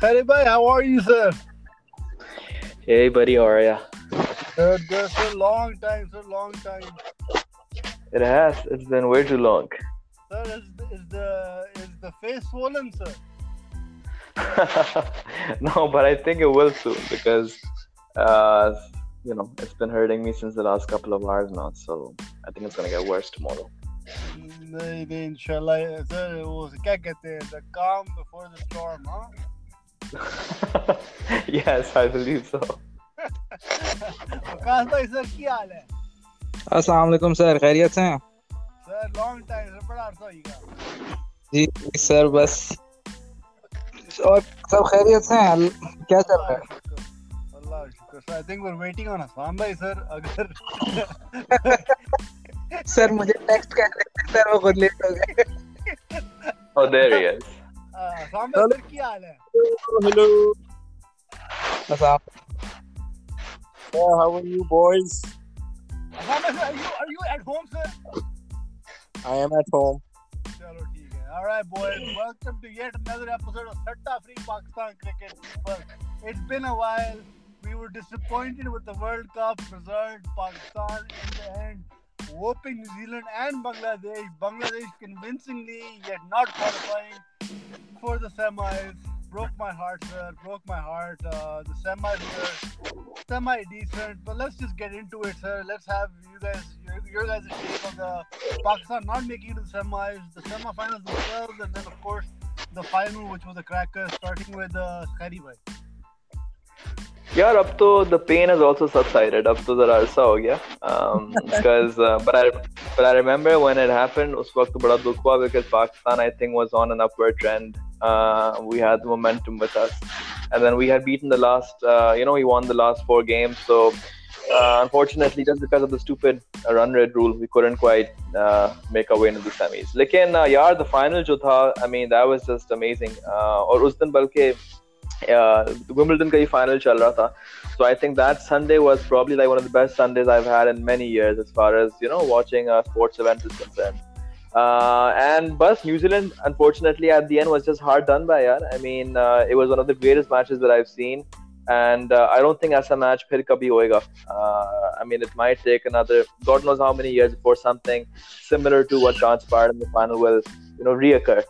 Hey, bhai, how are you, sir? Hey, buddy, how are ya? It's been a long time, sir, long time. It has. It's been way too long. Sir, is the face swollen, sir? No, but I think it will soon because, you know, it's been hurting me since the last couple of hours now. So I think it's going to get worse tomorrow. No, inshallah. Sir, it was, what do you say? The calm before the storm, huh? Yes, I believe so. Waqas bhai, sir, ki haal hai? Assalam alaikum, sir. Khairiyat se hain? Sir, long time, sir. Bada arsa hi gaya. Ji, sir, bas. Aur sab khairiyat se hain? Kya chal raha hai? Allah shukr. I think we're waiting on Assalam bhai, sir. Agar Sir, mujhe text kar rahe sir, wo khud late ho gaye. Oh, there he is. Assalam bhai, sir, ki haal hai? Hello. Assalam. Yeah, how are you boys? Are you at home, sir? I am at home. All right, boys. Welcome to yet another episode of Satta Free Pakistan Cricket. But it's been a while. We were disappointed with the World Cup result. Pakistan in the end whooping New Zealand and Bangladesh. Bangladesh convincingly yet not qualifying for the semis. Broke my heart, sir. The semis were semi-decent. But let's just get into it, sir. Let's have you guys, your guys' take on the Pakistan not making it to the semis, the semi-finals themselves, and then, of course, the final, which was a cracker, starting with Khairy bhai. Yeah, up to the pain has also subsided. Up to the arsa ho gaya. Because, but I remember when it happened, us waqt bada dukh hua because Pakistan, I think, was on an upward trend. We had the momentum with us, and then we had beaten the last we won the last four games, so unfortunately just because of the stupid run rate rule we couldn't quite make our way into the semis. Lekin yaar, the final jo tha, I mean, that was just amazing. Aur us din balki Wimbledon ka hi final chal raha tha, so I think that Sunday was probably like one of the best Sundays I've had in many years as far as, you know, watching a sports event is concerned. And bus New Zealand, unfortunately, at the end was just hard done by, yaar. I mean, it was one of the greatest matches that I've seen, and I don't think aisa match phir kabhi hoega. I mean, it might take another God knows how many years before something similar to what transpired in the final will, you know, reoccur.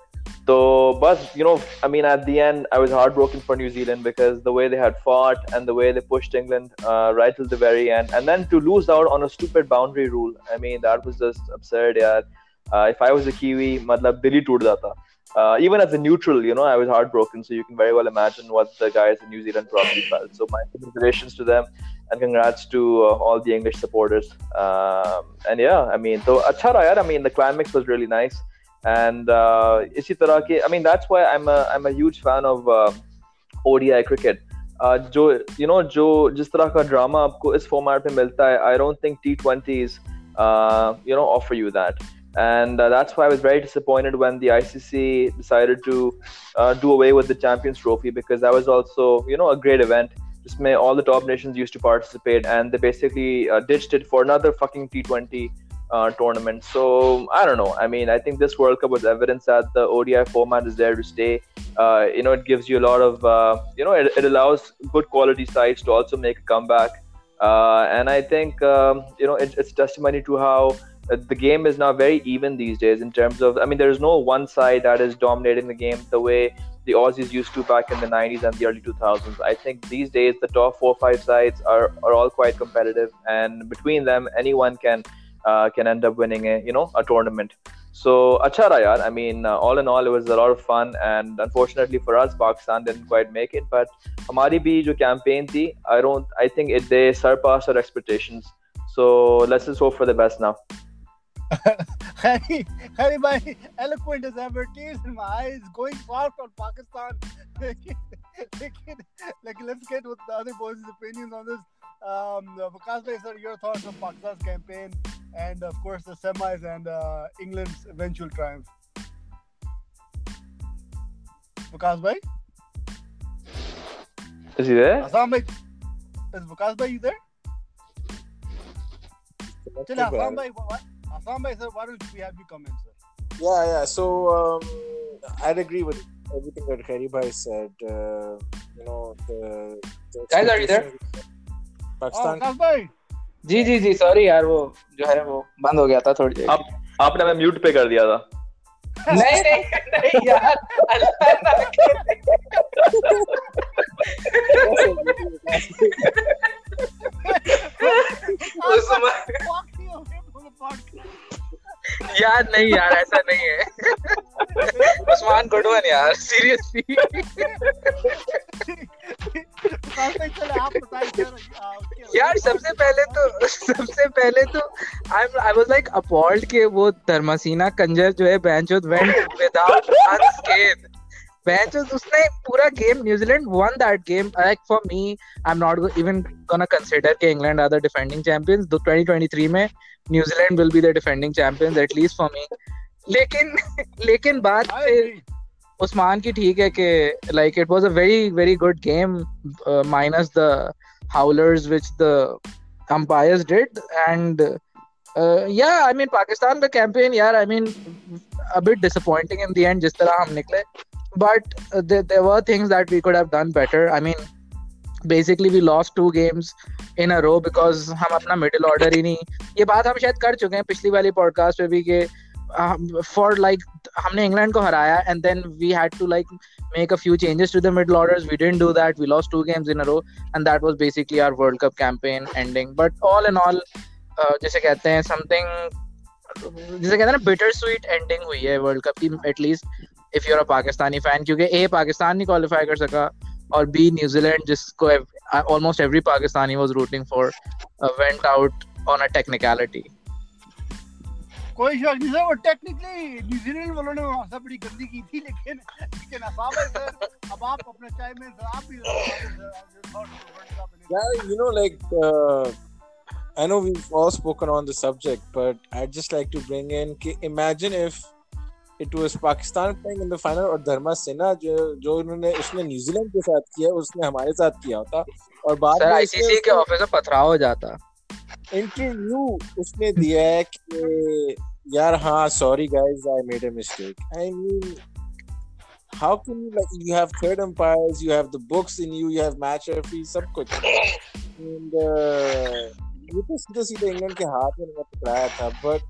So, but, you know, I mean, at the end, I was heartbroken for New Zealand because the way they had fought and the way they pushed England right till the very end. And then to lose out on a stupid boundary rule, I mean, that was just absurd, yaar. If I was a Kiwi, matlab dil hi toot jata. Even as a neutral, you know, I was heartbroken. So you can very well imagine what the guys in New Zealand probably felt. So my congratulations to them, and congrats to all the English supporters. And yeah, I mean, so acha raha yaar. I mean, the climax was really nice. And isi tarah ke, I mean, that's why I'm a huge fan of ODI cricket. Jo, you know, jo jis tarah ka drama aapko is format pe milta hai, I don't think T20s offer you that. And that's why I was very disappointed when the ICC decided to do away with the Champions Trophy, because that was also, you know, a great event. Just may all the top nations used to participate, and they basically ditched it for another fucking T20 tournament. So I don't know. I mean, I think this World Cup was evidence that the ODI format is there to stay. You know, it gives you a lot of, it allows good quality sides to also make a comeback. And I think, it's testimony to how the game is now very even these days in terms of, I mean, there is no one side that is dominating the game the way the Aussies used to back in the 90s and the early 2000s. I think these days the top 4 or 5 sides are all quite competitive, and between them anyone can end up winning a tournament. So acha raha yaar. I mean, all in all, it was a lot of fun, and unfortunately for us, Pakistan didn't quite make it. But hamari bhi jo campaign thi, I think they surpassed our expectations. So let's just hope for the best now. Khairy bhai, eloquent as ever, tears in my eyes, going soft on Pakistan. Like, let's get with the other boys' opinions on this. Waqas bhai, sir, your thoughts on Pakistan's campaign and, of course, the semis and England's eventual triumph. Waqas bhai? Is he there? Assalam bhai. Is Waqas bhai, you there? Chale, Assalam bhai, what? Assalam bhai, sir, why don't we have you come in, sir? Yeah, so I'd agree with everything that Khairi Bhai said, the guys, are you there? Pakistan. Ji sorry यार वो जो है वो बंद हो गया था थोड़ी देर। आपने मैं म्यूट पे कर दिया था। नहीं यार अल्लाह ना करे। यार नहीं यार ऐसा नहीं है। उस्मान गुड वन यार सीरियसली। यार सबसे पहले तो I was like appalled के वो धर्मसेना कंजर जो है बैंचोद went without unscathed. बैंचोद उसने पूरा game New Zealand won that game. Like for me, I'm not even gonna consider के England are the defending champions. 2023 में New Zealand will be the defending champions at least for me. लेकिन बात Usman ki theek hai ke like it was a very very good game minus the howlers which the umpires did and yeah I mean Pakistan ka campaign yaar I mean a bit disappointing in the end jis tarah hum nikle but there were things that we could have done better. I mean basically we lost two games in a row because hum apna middle order hi nahi ye baat hum shayad kar chuke hain pichli wali podcast pe bhi ke for like हमने England को हराया and then we had to like make a few changes to the middle orders. We didn't do that. We lost two games in a row and that was basically our World Cup campaign ending. But all in all, जैसे कहते हैं something जैसे कहते हैं ना bittersweet ending हुई है World Cup की at least if you're a Pakistani fan क्योंकि A पाकिस्तान नहीं qualify कर सका और B New Zealand जिसको almost every Pakistani was rooting for went out on a technicality. कोई शक नहीं था वो टेक्निकली न्यूजीलैंड वालों ने वहां से बड़ी गलती की थी लेकिन असाब है सर अब आप अपने चाय में जरा भी यार you know like I know we all spoken on the subject but I just like to bring in कि imagine if it was Pakistan playing in the final और धर्मसेना जो उन्होंने उसने न्यूजीलैंड के साथ किया उसने हमारे साथ किया होता और बाद में आईसीसी के ऑफिस में पथराव हो जाता इंटरव्यू उसने दिया है कि यार हाँ sorry guys I made a mistake I mean how can you like you have third umpires you have the books in you you have match referee सब कुछ एंड ये तो सीधे इंग्लैंड के हाथ में पकड़ाया था but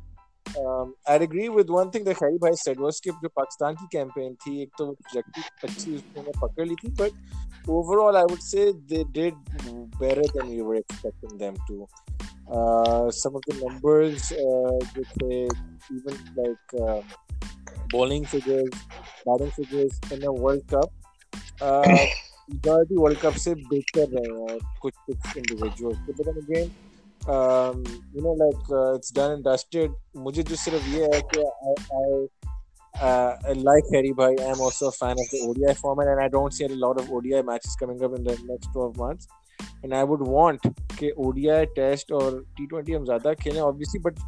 I agree with one thing that Khairi भाई सेड वाज कि जो पाकिस्तान की कैंपेन थी एक तो वो प्रोजेक्ट अच्छी उसने पकड़ ली थी but overall I would say they did better than we were expecting them to. Some of the numbers even like bowling figures, batting figures in a World Cup majority World Cup se better rahe hain kuch individuals but then again it's done and dusted. Mujhe jo sirf ye hai ki I like Harry bhai I am also a fan of the ODI format and I don't see a lot of ODI matches coming up in the next 12 months and I would want ke ODI test or T20 hum zyada khele obviously but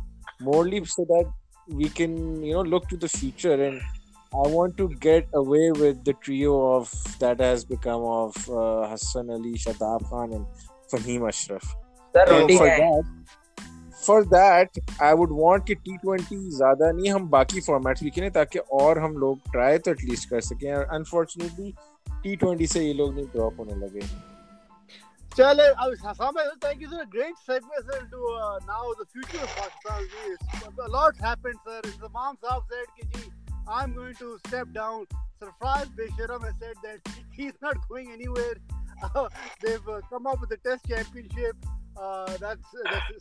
morely so that we can look to the future and I want to get away with the trio of that has become of Hassan Ali, Shadab Khan and Fahim Ashraf. For that I would want ke T20 zyada nahi hum baki formats likhe ne taaki aur hum log try to at least kar sake and unfortunately T20 se ye log nahi drop hone lage. Chale, Hassan, thank you sir, great segue sir to now the future of Pakistan. A lot happened sir. Imam sahab said ki ji I'm going to step down. Sarfraz Besharam has said that he's not going anywhere. They've come up with the Test Championship. That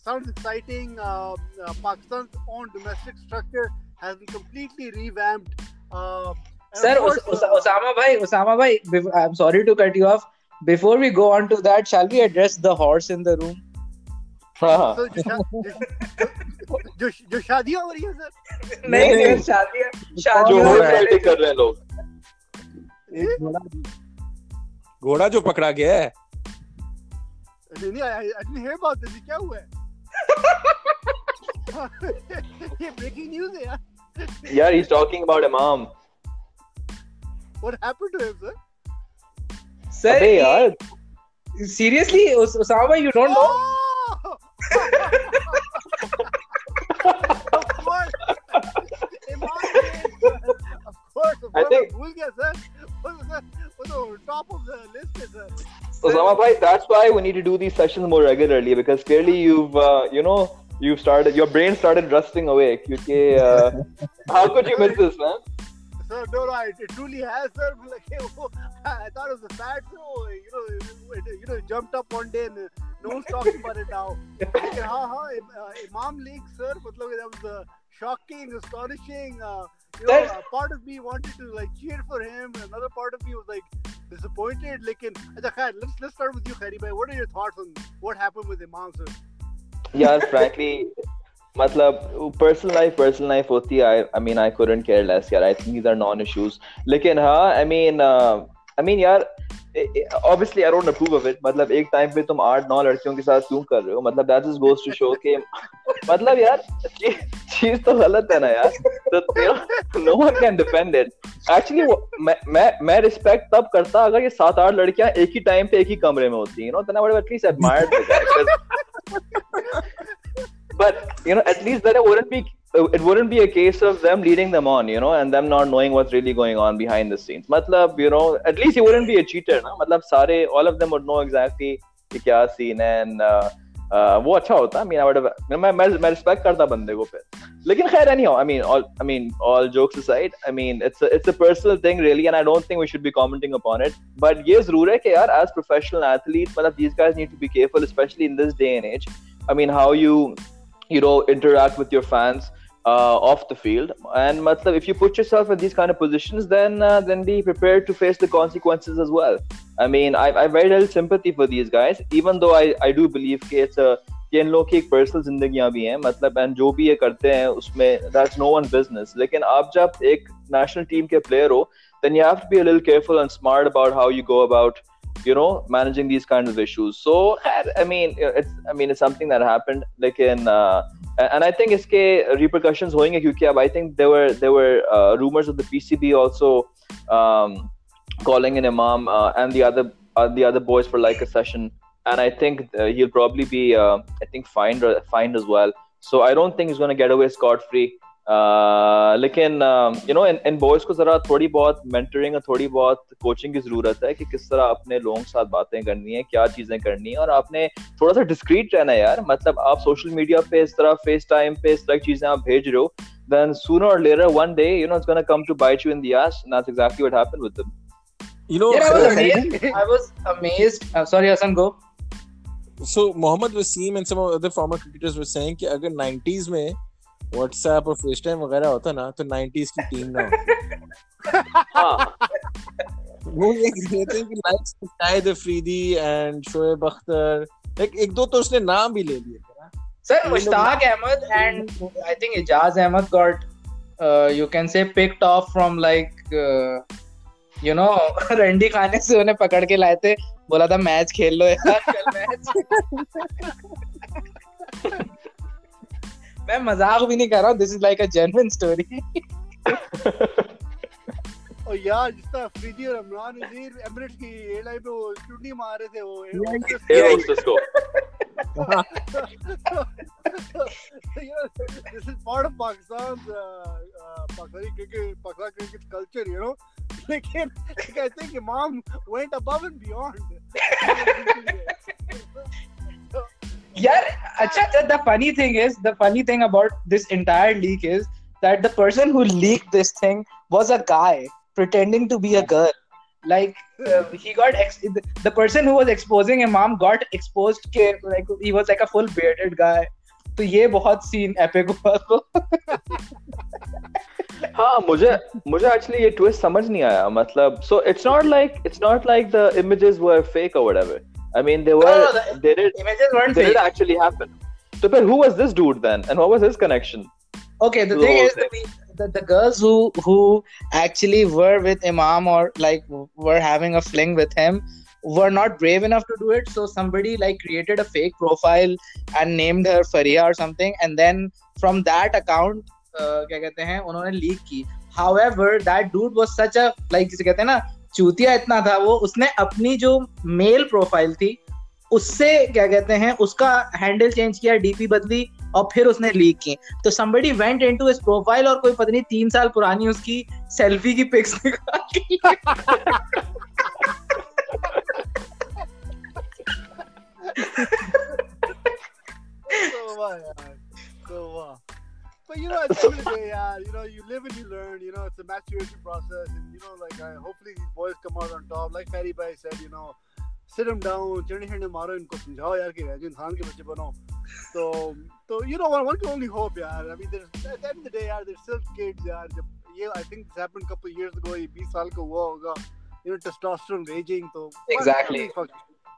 sounds exciting. Pakistan's own domestic structure has been completely revamped. Sir, Osama bhai, I'm sorry to cut you off. Before we go on to that, shall we address the horse in the room? So, जो शादियाँ हो रही हैं sir? नहीं शादियाँ कर रहे हैं लोग. घोड़ा जो पकड़ा गया है. नहीं I didn't hear about this. क्या हुआ है? ये breaking news है यार. Yeah, he's talking about Imam. What happened to him, sir? Sir, seriously, Osama, you don't know? Of course. Imam, of course. I think... Zama bhai, that's why we need to do these sessions more regularly, because clearly you've, you've started, your brain started rusting away. How could you miss this, man? Sir, no, it truly has, sir. I thought it was a sad, so, it jumped up one day and no one's talking about it now. Imam League, sir, that was shocking, astonishing. Part of me wanted to cheer for him, and another part of me was disappointed. Let's start with you, Khairi bhai. What are your thoughts on what happened with Imam, sir? Yeah, frankly, personal life hoti hai. I mean, I couldn't care less, yaar. I think these are non-issues. Lekin haan, I mean, yaar, obviously I don't approve of it. Matlab, ek time pe tum 8-9 ladkiyon ke saath kyun kar rahe ho? Matlab, that just goes to show ke, matlab, yaar, cheez to galat hai na, yaar. So, no one can defend it. Actually, main respect tab karta agar ye 7-8 ladkiyan ek hi time pe ek hi kamre mein hoti, then I would have at least admired the guy. But, at least then it wouldn't be a case of them leading them on, and them not knowing what's really going on behind the scenes. Matlab, at least he wouldn't be a cheater, na? Matlab, sare, all of them would know exactly ki kya scene, and wo acha hota. I mean, I would have, main respect karta bande ko phir. Lekin khair, anyhow, all jokes aside, I mean, it's a personal thing really, and I don't think we should be commenting upon it. But ye zarur hai ki yaar, as professional athletes, matlab, these guys need to be careful, especially in this day and age. I mean, how you interact with your fans off the field, and matlab, if you put yourself in these kind of positions, then be prepared to face the consequences as well. I mean, I have very little sympathy for these guys, even though I do believe that in log ki ek personal zindagiyan bhi hain, matlab, and jo bhi ye karte hain usme, that's no one's business. Lekin aap jab ek national team ke player ho, then you have to be a little careful and smart about how you go about managing these kinds of issues. So, it's something that happened. And I think iske repercussions hoenge, kyunki I think there were rumors of the PCB also calling in Imam and the other boys for a session. And I think he'll probably be fined as well. So I don't think he's going to get away scot-free. लेकिन in boys को जरा थोड़ी बहुत mentoring और थोड़ी बहुत coaching की जरूरत है कि किस तरह अपने लोगों के साथ बातें करनी है, क्या चीजें करनी है, और आपने थोड़ा सा डिस्क्रीट रहना है यार. मतलब आप सोशल मीडिया पे इस तरह फेस टाइम पे इस तरह की चीजें आप भेज रहे हो, then sooner or later one day it's gonna come to bite you in the ass, and that's exactly what happened with them. I was amazed. Sorry, Hassan, go. So Mohammad Wasim and some other former cricketers were saying कि अगर 90s में WhatsApp और FaceTime वगैरह होता ना, तो 90s की team ना होती. वो ये कहते हैं कि like Afridi and Shoaib Akhtar, एक दो तो उसने नाम भी ले लिए ना. Sir, Mushtaq Ahmed and I think Ijaz Ahmed got you can say picked off from रंडी खाने से उन्हें पकड़ के लाए थे, बोला था मैच खेल लो यार, कल मैच. मैं मजाक भी नहीं कर रहा हूँ, this is like a genuine story. और यार जिस तरह अफरीदी और इमरान नज़ीर एमिरेट्स की एयरलाइन पे वो चुटनी मार रहे थे, वो एयर होस्टेस को. This is part of Pakistan's Pakistani cricket culture, Lekin, I think Imam went above and beyond. Yeah, the funny thing about this entire leak is that the person who leaked this thing was a guy pretending to be a girl. He got the person who was exposing Imam got exposed. He was a full bearded guy. So ये बहुत scene epic हुआ तो. हाँ, मुझे actually ये twist समझ नहीं आया. मतलब, so it's not like the images were fake or whatever. I mean, they did actually happen. So, but who was this dude then, and what was his connection? Okay, the thing is, the girls who actually were with Imam or were having a fling with him were not brave enough to do it. So somebody created a fake profile and named her Faria or something, and then from that account, उन्होंने leak की. However, that dude was such a जिसे कहते हैं ना, चूतिया इतना था वो, उसने अपनी जो मेल प्रोफाइल थी उससे उसका हैंडल चेंज किया, डीपी बदली और फिर उसने लीक की. तो somebody went into his profile और कोई पता नहीं 3 साल पुरानी उसकी सेल्फी की पिक्स निकाल के But you know, at the end of the day, you know, you live and you learn. You know, it's a maturation process, and you know, like hopefully these boys come out on top. Like Ferry Bhai said, you know, sit them down, chirne maro inko, samjhao yaar ki rahe insaan ke bacche bano. So you know, one can only hope, yaar. I mean, at the end of the day, yaar, they're still kids, yaar. I think this happened a couple of years ago. 20 saal ka hua hoga. You know, testosterone raging. So exactly.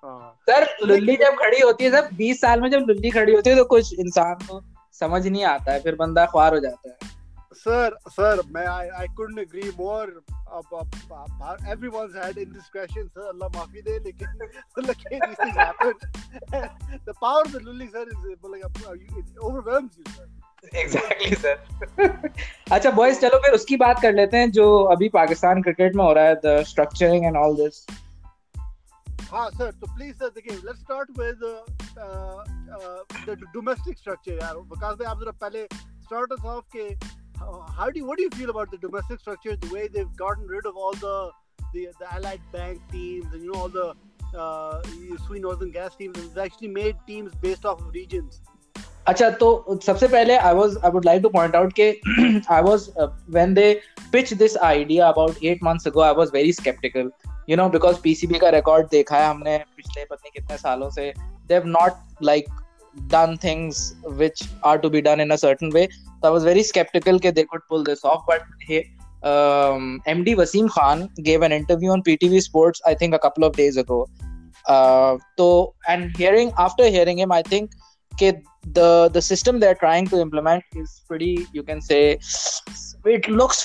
Sir लुल्ली जब खड़ी होती है sir 20 साल में जब लुल्ली खड़ी होती है तो कुछ इंसान को समझ नहीं आता है फिर बंदा ख्वार हो जाता है सर मैं I couldn't agree more everyone's had indiscretion sir Allah माफी दे लेकिन these things happen the power of the lulli sir is like it overwhelms you sir exactly sir अच्छा boys चलो फिर उसकी बात कर लेते हैं जो अभी पाकिस्तान क्रिकेट में हो रहा है the structuring and all this हाँ सर तो प्लीज सर देखिए let's start with the domestic structure यार विकास भाई आप जरा पहले स्टार्ट अस ऑफ के what do you feel about the domestic structure the way they have gotten rid of all the Allied Bank teams and you know all the Sui Northern Gas teams and they actually made teams based off regions अच्छा तो सबसे पहले I would like to point out के I was when they pitch this idea about 8 months ago I was very sceptical You know, because PCB का record देखा है हमने पिछले पता नहीं कितने सालों से they have not like done things which are to be done in a certain way. So I was very skeptical that they could pull this off. But hey, MD Wasim Khan gave an interview on PTV Sports I think a couple of days ago. And hearing him, I think that the system they're trying to implement is pretty. You can say it looks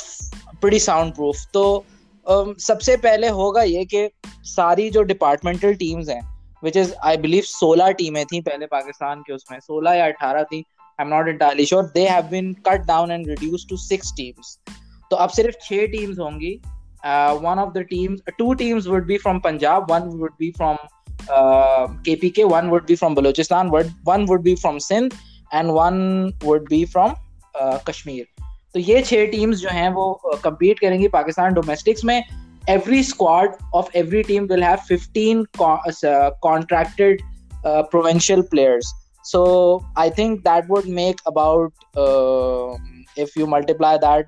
pretty soundproof. So. सबसे पहले होगा ये कि सारी जो departmental teams हैं which is I believe 16 टीमें थी पहले पाकिस्तान के उसमें 16 या 18 थी I am not entirely sure they have been cut down and reduced to 6 teams तो अब सिर्फ 6 टीम्स होंगी one of the teams 2 teams would be from Punjab one would be from KPK one would be from Balochistan one would be from Sindh and one would be from Kashmir तो ये 6 teams जो हैं वो compete करेंगी पाकिस्तान डोमेस्टिक्स में every squad of every team will have 15 contracted provincial players so I think that would make about if you multiply that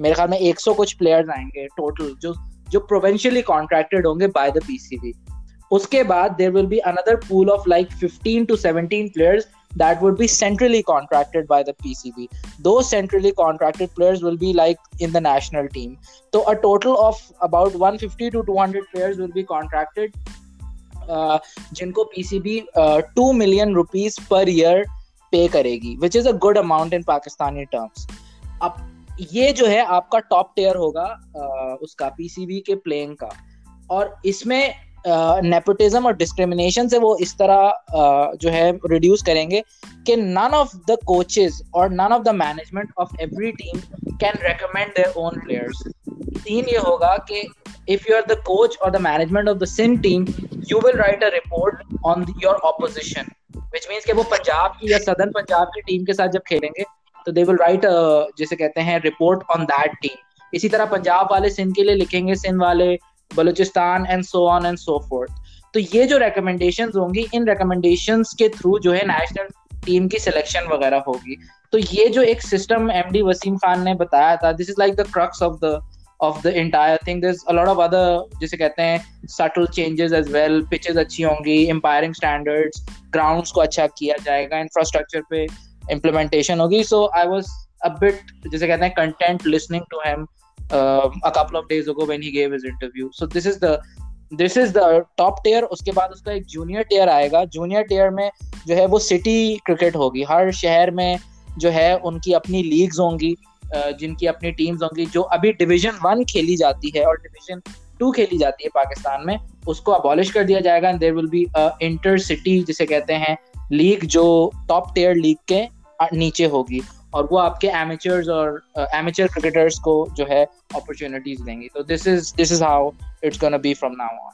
मेरे ख्याल में 100 कुछ प्लेयर्स आएंगे टोटल जो प्रोविंशियली कॉन्ट्रैक्टेड होंगे बाय द पीसीबी उसके बाद there will be another pool of like 15 to 17 players that would be centrally contracted by the PCB. Those centrally contracted players will be like in the national team. So a total of about 150 to 200 players will be contracted jinko PCB 2 million rupees per year pay karegi, which is a good amount in Pakistani terms. Ab ye jo hai aapka top tier hoga uska PCB ke playing ka aur isme nepotism और discrimination से वो इस तरह जो है reduce करेंगे कि none of the coaches और none of the management of every team can recommend their own players scene ये होगा कि if you are the coach और the management of the Sindh team you will write a report on your opposition which means कि वो पंजाब की या southern Punjab की team के साथ जब खेलेंगे तो दे विल राइट जिसे कहते हैं रिपोर्ट ऑन दैट टीम इसी तरह पंजाब वाले सिंध के लिए लिखेंगे सिंध वाले Balochistan and so on and so forth तो ये जो recommendations होंगी इन recommendations के थ्रू जो है नेशनल टीम की सिलेक्शन वगैरह होगी तो ये जो एक सिस्टम एमडी वसीम खान ने बताया था this is like the crux of the entire thing there is a lot of other जिसे कहते हैं subtle changes as well pitches अच्छी होंगी एम्पायरिंग स्टैंडर्ड्स ग्राउंड्स को अच्छा किया जाएगा इंफ्रास्ट्रक्चर पे इम्प्लीमेंटेशन होगी सो आई वाज अ बिट जिसे कहते हैं content listening to him a couple of days ago when he gave his interview so this is the top tier उसके बाद उसका एक junior tier आएगा junior tier में जो है वो city cricket होगी हर शहर में जो है उनकी अपनी leagues होंगी जिनकी अपनी teams होंगी जो अभी division 1 खेली जाती है और division 2 खेली जाती है पाकिस्तान में उसको abolish कर दिया जाएगा and there will be a inter city जिसे कहते हैं league जो top tier league के नीचे होगी और वो आपके amateurs और amateur cricketers को जो है opportunities देंगी तो this is how it's gonna be from now on.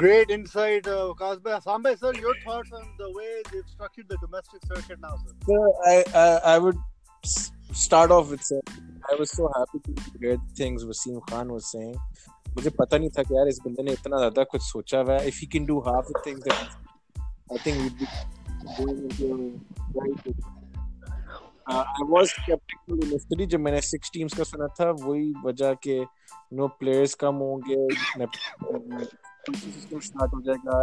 Great insight, Vikas bhai. Assam bhai, sir, your thoughts on the way they've structured the domestic circuit now, sir? Sir, I would start off with sir. I was so happy to hear things Wasim Khan was saying. मुझे पता नहीं था कि यार इस बंदे ने इतना ज़्यादा कुछ सोचा हुआ है. If he can do half the things that I think we'd be going into a right. I was skeptical initially जब मैंने 6 teams का सुना था, वही वजह के no players कम होंगे, system start हो जाएगा,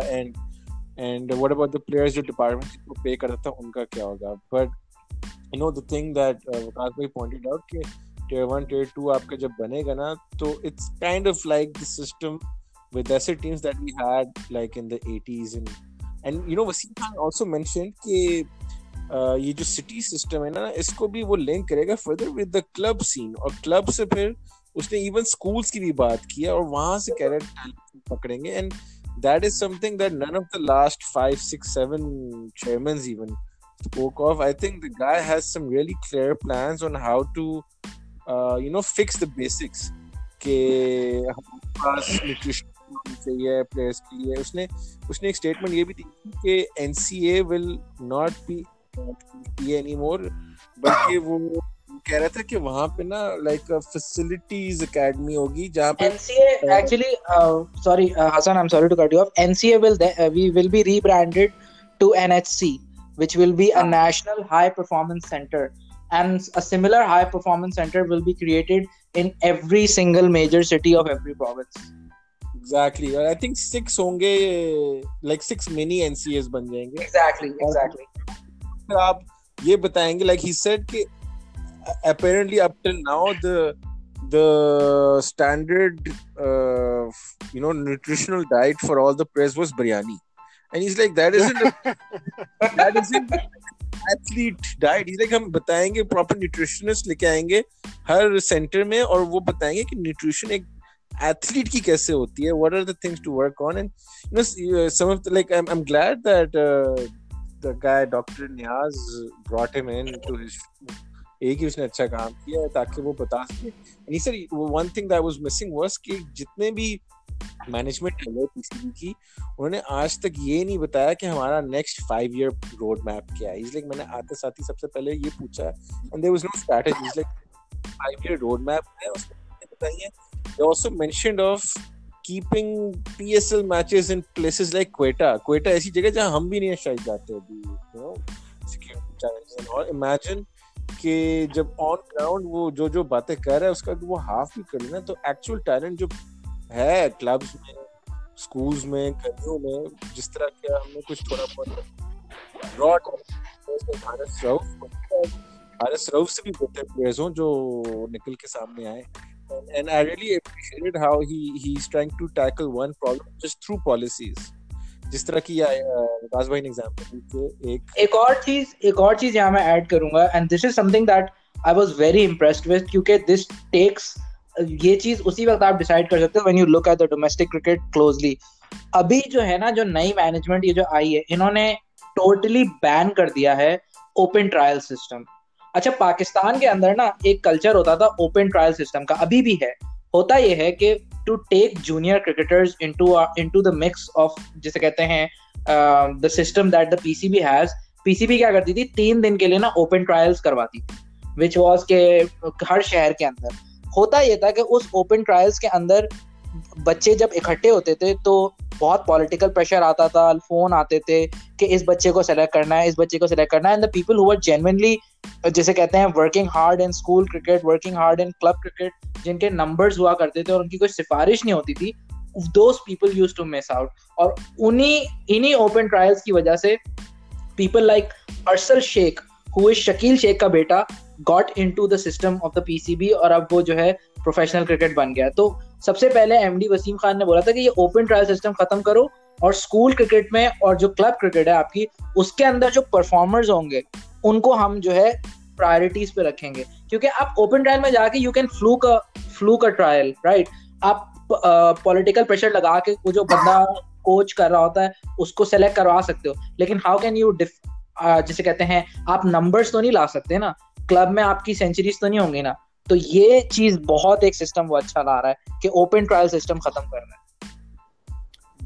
and what about the players जो department को pay करता था उनका क्या होगा? But you know the thing that Vikas bhai pointed out कि tier 1 tier 2 आपका जब बनेगा ना तो it's kind of like the system with ऐसे teams that we had like in the 80s and you know Wasim Khan also mentioned कि ये जो सिटी सिस्टम है ना इसको भी वो लिंक करेगा further with the club scene और क्लब से फिर उसने इवन स्कूल्स की भी बात की है और वहां से कैरेट टैलेंट पकड़ेंगे and that is something that none of the last 5, 6, 7 chairmen even spoke of. I think the guy has some really clear plans on how to you know fix the basics के हमारे पास nutrition चाहिए players के लिए. उसने एक statement ये भी दी कि NCA will not be anymore, बल्कि वो कह रहा था कि वहाँ पे ना like a facilities academy होगी जहाँ पे NCA actually sorry Hassan I'm sorry to cut you off. NCA will be rebranded to NHC, which will be a national high performance center, and a similar high performance center will be created in every single major city of every province. Exactly, and I think 6 होंगे like 6 mini NCAs बन जाएंगे. Exactly. आप ये बताएंगे like he said कि apparently up till now the standard you know nutritional diet for all the players was biryani and he's like that isn't athlete diet. He's like हम बताएंगे proper nutritionist लेके आएंगे हर center में और वो बताएंगे कि nutrition एक athlete की कैसे होती है, what are the things to work on, and you know some of the, like I'm glad that the guy Dr. Niaz brought him in to his एक ही उसने अच्छा काम किया है ताकि वो बता सके. And he said one thing that was missing was कि जितने भी मैनेजमेंट है पीसीबी की उन्होंने आज तक ये नहीं बताया कि हमारा नेक्स्ट 5 year रोड मैप क्या है. इसलिए मैंने आते साथ ही सबसे पहले ये पूछा and there was no strategy. It's like 5-year road map है उसमें बताइए. They also mentioned of keeping PSL matches in places like Quetta ऐसी जगह जहाँ हम भी नहीं शायद जाते अभी, you know, security challenges and all. Imagine कि जब on ground वो जो बातें कर रहा है उसका वो half भी कर लेना तो actual talent जो है clubs में, schools में, करियों में, जिस तरह के हमने कुछ थोड़ा बहुत brought आरएस राव से भी बेहतर players हों जो निकल के सामने आए. And I really appreciated how he's trying to tackle one problem just through policies. जिस तरह की विकास भाई ने example के एक और चीज यहाँ मैं add करूँगा and this is something that I was very impressed with क्योंकि this takes ये चीज उसी वक्त आप decide कर सकते हो when you look at the domestic cricket closely. अभी जो है ना जो नई management ये जो आई है इन्होंने totally ban कर दिया है open trial system. अच्छा पाकिस्तान के अंदर ना एक कल्चर होता था ओपन ट्रायल सिस्टम का, अभी भी है. होता यह है कि to take junior cricketers into the mix of जिसे कहते हैं the system that the PCB has. PCB क्या करती थी 3 दिन के लिए ना ओपन ट्रायल्स करवाती थी व्हिच वाज के हर शहर के अंदर. होता यह था कि उस ओपन ट्रायल्स के अंदर बच्चे जब इकट्ठे होते थे तो बहुत पॉलिटिकल प्रेशर आता था, फोन आते थे कि इस बच्चे को सेलेक्ट करना है. And the people who are genuinely जैसे कहते हैं working hard in school cricket, working hard in club cricket, जिनके नंबर्स हुआ करते थे और उनकी कोई सिफारिश नहीं होती थी, those people used to miss out. और इन्हीं ओपन ट्रायल्स की वजह से people like Arsal Sheikh who is Shakeel Sheikh का बेटा got into the system of the PCB और अब वो जो है प्रोफेशनल क्रिकेट बन गया. तो सबसे पहले एमडी वसीम खान ने बोला था कि ये ओपन ट्रायल सिस्टम खत्म करो और स्कूल क्रिकेट में और जो क्लब क्रिकेट है आपकी उसके अंदर जो परफॉर्मर्स होंगे उनको हम जो है प्रायोरिटीज पे रखेंगे क्योंकि आप ओपन ट्रायल में जाके यू कैन फ्लू का ट्रायल राइट. आप पॉलिटिकल प्रेशर लगा के वो जो बंदा कोच कर रहा होता है उसको सेलेक्ट करवा सकते हो, लेकिन हाउ कैन यू जिसे कहते हैं आप नंबर्स तो नहीं ला सकते ना, क्लब में आपकी सेंचुरीज तो नहीं होंगी ना. तो ये चीज बहुत एक सिस्टम वो अच्छा ला रहा है कि ओपन ट्रायल सिस्टम खत्म करना है.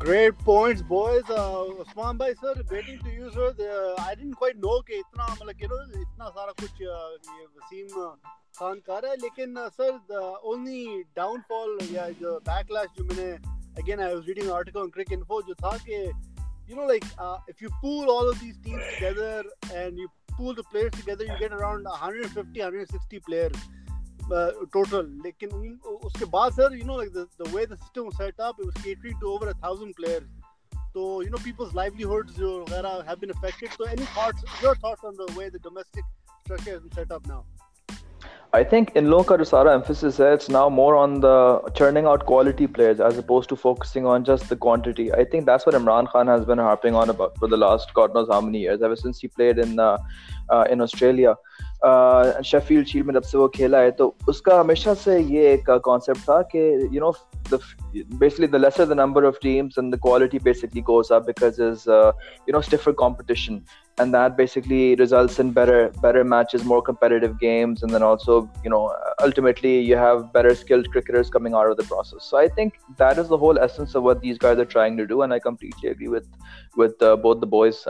Great points, boys. Usman bhai sir, waiting to you sir. I didn't quite know कि इतना मतलब इतना सारा कुछ ये वसीम खान कर रहा है, लेकिन सर the only downfall या जो backlash जो मैंने again I was reading an article on Crick Info जो था कि you know, like if you pool all of these teams together and you pool the players together, you get around 150-160 players total. Lekin uske baad sir, you know, like the way the system was set up, it was catering to over 1,000 players. So, you know, people's livelihoods have been affected. So, any thoughts, your thoughts on the way the domestic structure has been set up now? I think in लोगों का जो सारा emphasis है, it's now more on the churning out quality players as opposed to focusing on just the quantity. I think that's what Imran Khan has been harping on about for the last God knows how many years, ever since he played in Australia. Sheffield Shield में जब से वो खेला है तो उसका हमेशा से ये एक concept था कि you know basically the lesser the number of teams and the quality basically goes up because there's you know stiffer competition and that basically results in better matches, more competitive games, and then also you know ultimately you have better skilled cricketers coming out of the process. So I think that is the whole essence of what these guys are trying to do, and I completely agree with both the boys.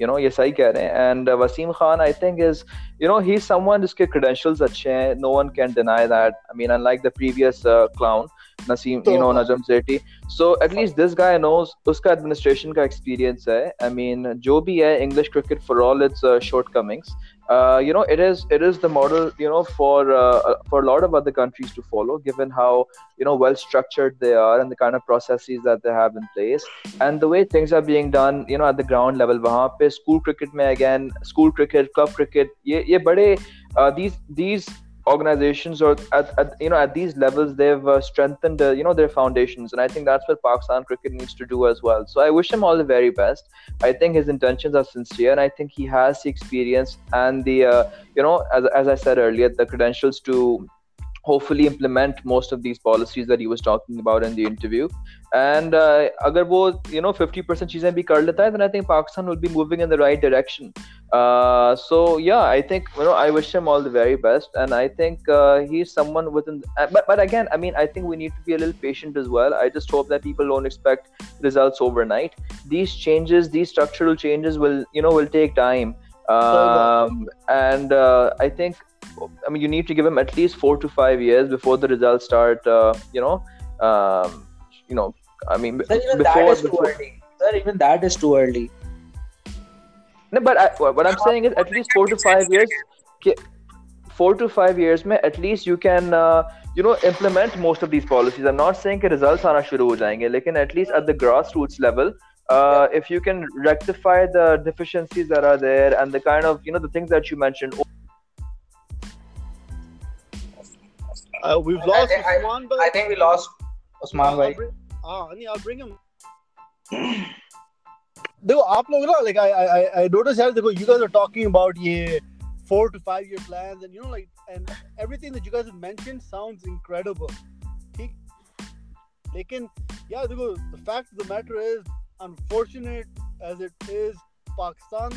You know, yes, I get it. And Wasim Khan, I think is, you know, he's someone whose credentials are अच्छे हैं. No one can deny that. I mean, unlike the previous clown, Naseem, you know, Najam Sethi. So at least this guy knows uska administration ka experience hai. I mean, jo bhi hai English cricket for all its shortcomings, you know, it is the model, you know, for a lot of other countries to follow, given how, you know, well structured they are and the kind of processes that they have in place and the way things are being done, you know, at the ground level. Wahan pe school cricket mein again, school cricket, club cricket, ye bade these organizations or at you know at these levels they've strengthened you know their foundations, and I think that's what Pakistan cricket needs to do as well. So I wish him all the very best. I think his intentions are sincere, and I think he has the experience and the you know, as I said earlier, the credentials to hopefully implement most of these policies that he was talking about in the interview. And agar wo, you know, 50% cheezein bhi kar leta hai, then I think Pakistan will be moving in the right direction. So yeah, I think, you know, I wish him all the very best, and I think he's someone but again, I mean, I think we need to be a little patient as well. I just hope that people don't expect results overnight. These structural changes will take time. And I think, I mean, you need to give him at least 4 to 5 years before the results start, I mean, sir, even that is too early. No, but what I'm saying is at least 4 to 5 years, 4 to 5 years mein at least you can, you know, implement most of these policies. I'm not saying that results aana shuru ho jayenge, lekin at least at the grassroots level, if you can rectify the deficiencies that are there and the kind of, you know, the things that you mentioned. We've lost Usman, but I think we lost Usman bhai. I'll bring him. Dekho, aap log na, like I noticed yaar, dekho, you guys are talking about ye 4 to 5 year plans, and you know, like, and everything that you guys have mentioned sounds incredible. Theek. Lekin yeah, dekho, the fact of the matter is, unfortunate as it is, Pakistan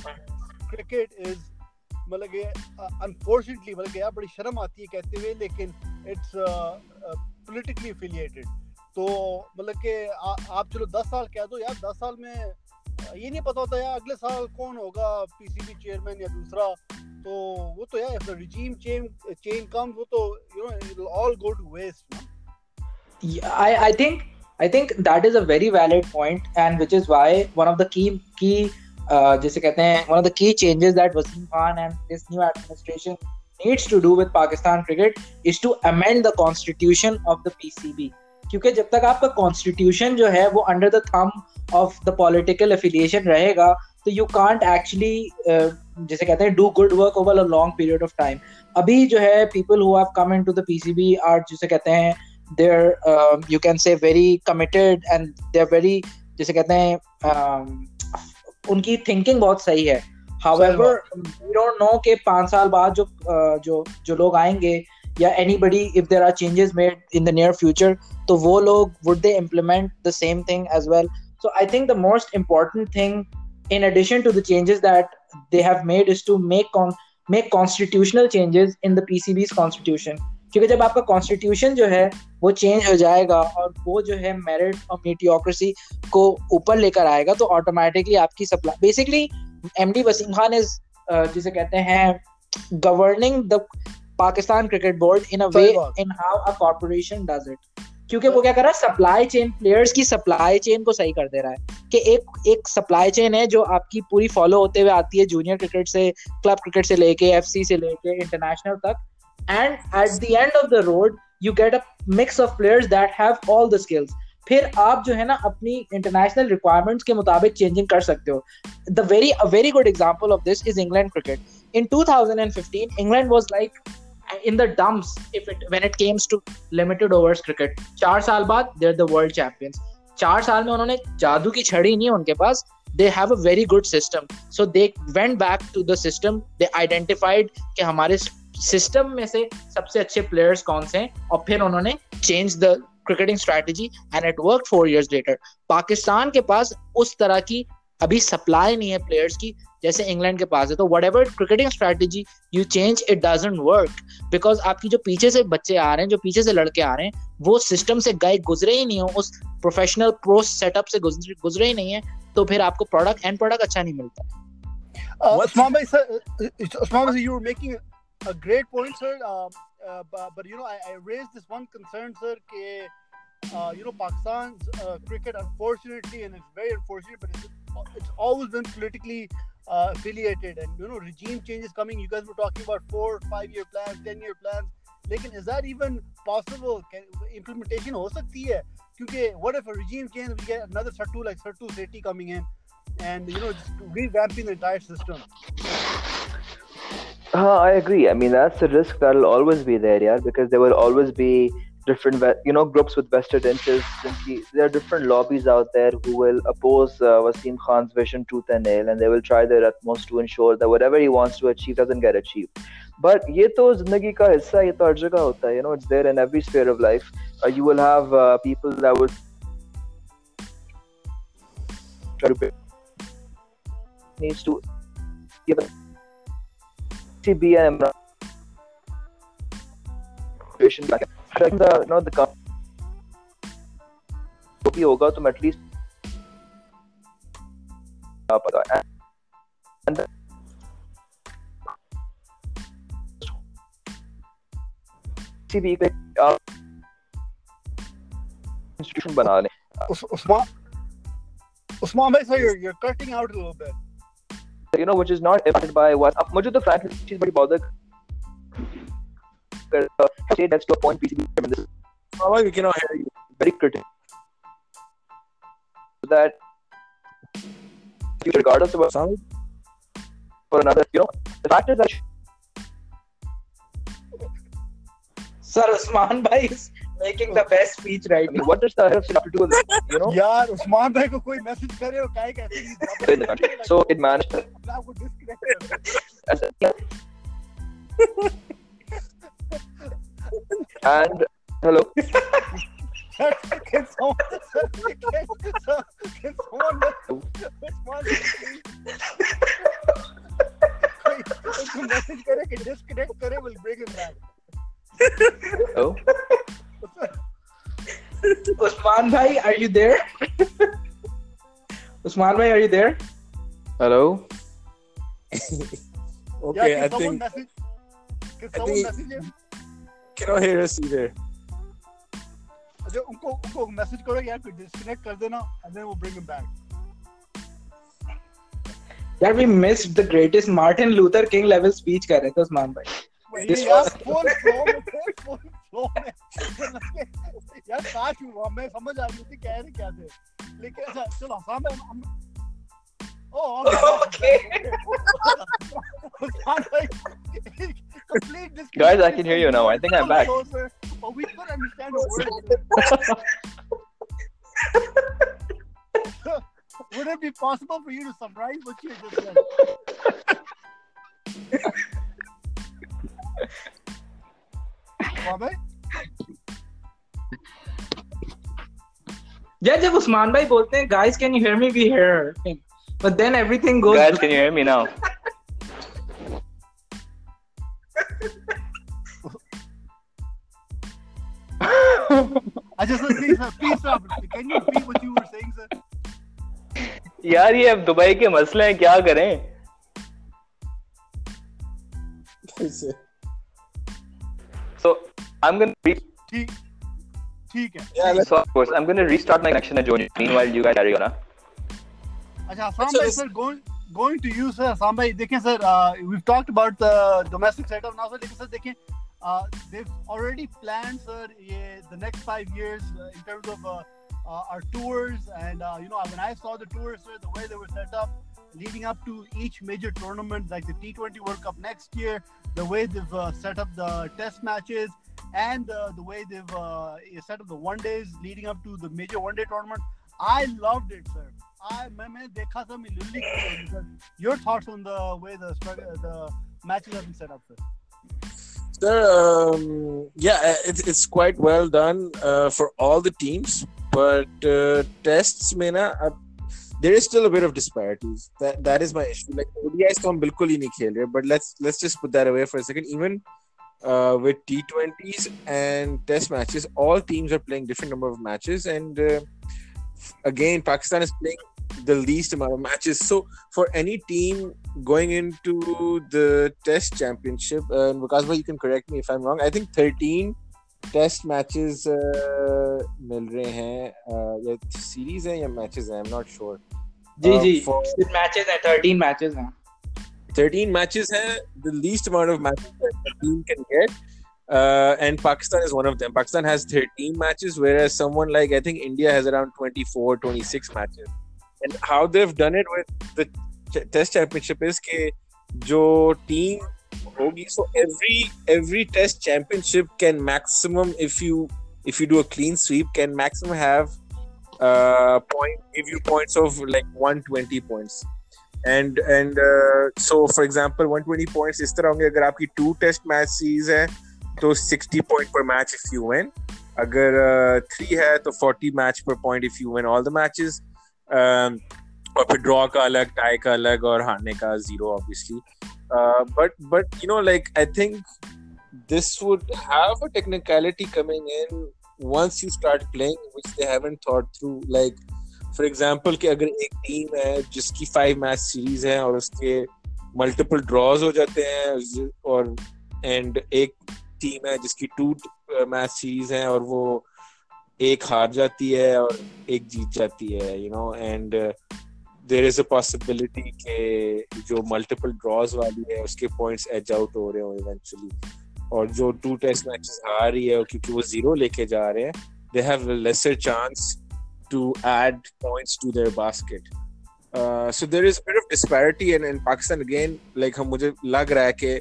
cricket is unfortunately बड़ी शर्म आती है कहते हुए, लेकिन it's politically affiliated. तो मतलब कि आप चलो 10 साल कह दो यार, 10 साल में ये नहीं पता होता यार अगले साल कौन होगा पीसीबी चेयरमैन या दूसरा, तो वो तो यार if the regime change comes, वो तो you know it will all go to waste. Yeah, I think that is a very valid point, and which is why one of the key जैसे कहते हैं, one of the key changes that Wasim Khan and this new administration needs to do with Pakistan cricket is to amend the constitution of the PCB. क्योंकि जब तक आपका constitution जो है वो under the thumb of the political affiliation रहेगा, तो you can't actually जैसे कहते हैं do good work over a long period of time. अभी जो है people who have come into the PCB are जैसे कहते हैं they're you can say very committed, and they're very जैसे कहते हैं उनकी थिंकिंग बहुत सही है. हाउएवर वी डोंट नो कि 5 साल बाद जो लोग आएंगे या anybody if there are changes made in the near future, तो वो लोग would they implement the same thing as well. So I think the most important thing in addition to the changes that they have made is to make constitutional changes in the PCB's constitution. क्योंकि जब आपका constitution जो है वो change हो जाएगा और वो जो है मेरिट और मीडियोक्रेसी को ऊपर लेकर आएगा, तो ऑटोमेटिकली आपकी supply basically MD Wasim Khan is जिसे कहते हैं governing the Pakistan cricket board in a way in how a corporation does it. क्योंकि वो क्या कर रहा है, सप्लाई चेन, प्लेयर्स की सप्लाई चेन को सही कर दे रहा है कि एक सप्लाई चेन है जो आपकी पूरी फॉलो होते हुए आती है, जूनियर क्रिकेट से, क्लब क्रिकेट से लेके एफसी से लेके इंटरनेशनल तक, and at the end of the road you get a mix of players that have all the skills. फिर आप जो है ना अपनी इंटरनेशनल रिक्वायरमेंट्स के मुताबिक चेंजिंग कर सकते हो। The very very good example of this is England cricket. In 2015, England was like in the dumps when it comes to limited overs cricket. 4 साल बाद they're the world champions. 4 साल में उन्होंने जादू की छड़ी नहीं है उनके पास. They have a very good system. So they went back to the system. They identified कि हमारे system में से सबसे अच्छे players कौन से हैं और फिर उन्होंने changed the cricketing strategy and it worked 4 years later. Pakistan के पास उस तरह की अभी सप्लाई नहीं है प्लेयर्स की जैसे इंग्लैंड के पास है, तो whatever cricketing strategy you change it doesn't work because आपकी जो पीछे से बच्चे आ रहे हैं, जो पीछे से लड़के आ रहे हैं, वो सिस्टम से गए गुजरे ही नहीं हो, उस प्रोफेशनल प्रो सेटअप से गुजरे ही नहीं है, तो फिर आपको प्रोडक्ट एंड प्रोडक्ट अच्छा नहीं मिलता। Pakistan's cricket, unfortunately, and it's very unfortunate, but it's always been politically affiliated, and regime changes coming. You guys were talking about 4-5 year plans, 10 year plans. Lekin is that even possible? Can implementation ho sakti hai? Because what if a regime change, we get another Sattu like Sattu Sethi coming in, and just revamping the entire system. I agree. I mean, that's the risk that'll always be there, yeah, because there will always be different groups with vested interests. There are different lobbies out there who will oppose Wasim Khan's vision tooth and nail, and they will try their utmost to ensure that whatever he wants to achieve doesn't get achieved. But ये तो ज़िंदगी का हिस्सा, ये तो हर जगह होता है, it's there in every sphere of life. You will have people that would try to pay needs to be an patient back. The भी होगा तुम एटलीस्ट पता इंस्टीट्यूशन बना लें। Usman bhai, sir, you're cutting out a little bit. Which is not affected by what. मुझे तो frankly चीज बड़ी border say that's to a point PCB in this. However, we cannot hear you. Very critical. That future regardless of sound for another, the fact is that Sir Usman bhai is making the best speech right now. What does the hell have to do with this? Yaar, Usman bhai ko koi message kare aur kai kaise. So it managed. And hello. Can someone message kare ki disconnect kare, we'll bring him back. Hello. Usman bhai, are you there? Usman bhai, are you there? Hello. Okay, yeah, I think him? Cannot hear us either. Acha unko message karo yaar, koi disconnect kar dena and then we'll bring him back. Yaar, we missed the greatest Martin Luther King level speech kar rahe the Usman bhai. This was full flow mein. Yaar kaach hume samajh aa gayi thi keh rahe kya the. Lekin acha chalo hum okay. Complete this. Guys, I can hear you now. I think I'm back. But we don't understand the word. Would it be possible for you to summarize what you just said? Baba? Yeah, जब Usman bhai बोलते हैं, guys, can you hear me? We hear him. But then everything goes. Guys, can you hear me now? I just want to say, sir, please, sir, can you repeat what you were saying, sir? यार ये अब Dubai के मसले हैं, क्या करें? So I'm gonna read. ठीक है. Yeah, so of course, I'm going to restart my connection and join you. Meanwhile, you guys carry on. Acha, Asam bhai, sir, going to you, sir. Asam bhai, dekhen sir, we've talked about the domestic setup now, sir. Dekhen sir, dekhen they've already planned, sir, the next 5 years in terms of our tours. And, you know, when I saw the tours, sir, the way they were set up leading up to each major tournament, like the T20 World Cup next year, the way they've set up the test matches and the way they've set up the one days leading up to the major one day tournament. I loved it, sir. I dekha sir, sir. Your thoughts on the way the matches have been set up, sir? Sir, yeah, it's quite well done for all the teams, but tests mein na, there is still a bit of disparities. That is my issue. Like ODIs to hum bilkul hi nahi khel rahe, but let's just put that away for a second. Even with T20s and test matches, all teams are playing different number of matches, and again, Pakistan is playing the least amount of matches. So for any team going into the Test Championship, and Vikas bhai, you can correct me if I'm wrong, I think 13 test matches mil rahe hain, series hain ya matches hain, I'm not sure. Matches hain, 13 matches hain. 13 matches hain, the least amount of matches that a team can get. And Pakistan is one of them. Pakistan has 13 matches, whereas someone like, I think India has around 24, 26 matches. And how they've done it with the Test Championship is that jo team hogi, so every Test Championship can maximum, if you do a clean sweep, can maximum have give you points of like 120 points. And so for example, 120 points is tarah honge agar aapki 2 test matches hai to 60 point per match if you win. Agar 3 hai to 40 match per point if you win all the matches. Or draw ka alag, tie ka alag, or haarne ka zero, obviously. But you know, like I think this would have a technicality coming in once you start playing, which they haven't thought through. Like for example, ki agar ek team hai jiski 5-match series hai aur uske multiple draws ho jate hain, aur and ek team hai jiski 2-match series hai aur wo एक हार जाती है और एक जीत जाती है, you know, and there is a possibility के जो multiple draws वाली है उसके points edge out हो रहे हो eventually, और जो 2 test matches हार रही है और क्योंकि वो 0 लेके जा रहे हैं, they have a lesser chance to add points to their basket. So there is a bit of disparity, and in Pakistan again, like मुझे लग रहा है कि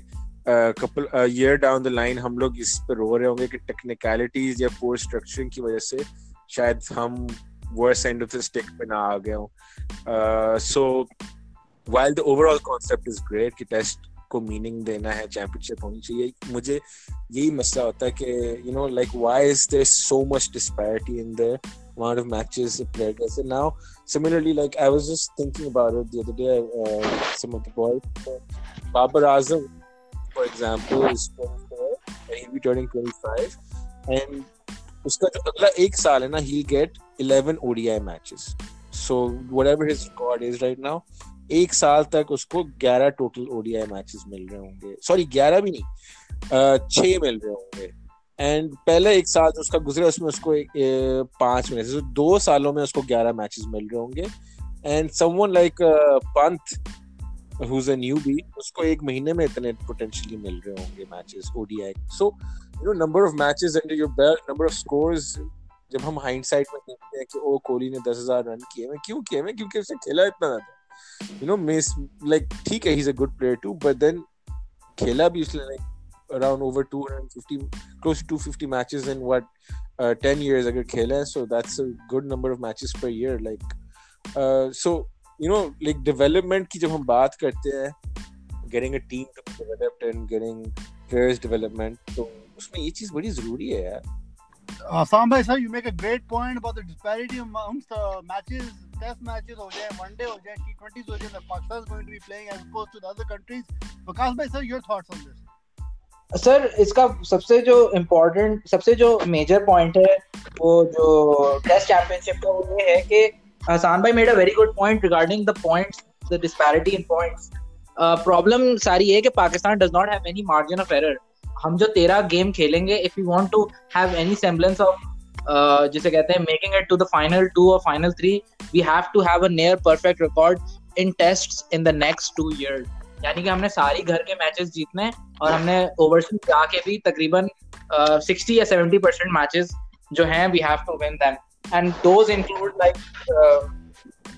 couple a year down the line hum log is pe ro rahe honge ki technicalities ya poor structuring ki wajah se shayad hum worst end of the stick pe na aa gaye ho. So while the overall concept is great ki test ko meaning dena hai, championship honi chahiye, mujhe yahi masla hota hai ki you know, like why is there so much disparity in the amount of matches a player gets. And now similarly, like I was just thinking about it the other day, some of the boys, Babar Azam for example, is 24 and he'll be turning 25, and uska jo agla ek saal hai na, he'll get 11 ODI matches. So whatever his record is right now, ek saal tak usko 11 total ODI matches mil rahe honge, sorry 11 bhi nahi, 6 mil rahe honge. And pehle ek saal jo uska guzra usme usko 5 mil, so 2 saalon mein usko 11 matches mil rahe honge. And someone like Pant, who's a newbie, usko ek mahine mein itne potentially mil rahe honge matches ODI. So you know, number of matches under your belt, number of scores, jab hum hindsight mein dekhte hain ki oh Kohli ne 10,000 run kiye hain, kyun kiye hain, kyunki usne khela itna tha, you know, miss, like theek hai, he's a good player too, but then khela bhi usne like around over 250, close to 250 matches in what 10 years agar khela hai, so that's a good number of matches per year. Like so you know, like development ki jab hum baat karte hain, getting a team to be developed and getting players development, so usme ye cheez badi zaruri hai yaar. Asam bhai sir, you make a great point about the disparity amongst the matches, test matches ho jaye, one day ho jaye, T20s ho jaye, that Pakistan is going to be playing as opposed to the other countries. Vikas bhai sir, your thoughts on this? Sir, iska सबसे जो major point है वो जो test championship का वो ये है कि Hassan bhai made a very good point regarding the points, the disparity in points. Problem सारी है कि Pakistan does not have any margin of error. हम जो 13 game खेलेंगे, if we want to have any semblance of जिसे कहते हैं making it to the final two or final three, we have to have a near perfect record in tests in the next 2 years. यानी कि हमने सारी घर के matches जीतने और हमने ओवरसीज जाके भी तकरीबन 60 या 70% मैचेस जो हैं we have to win them, and those include like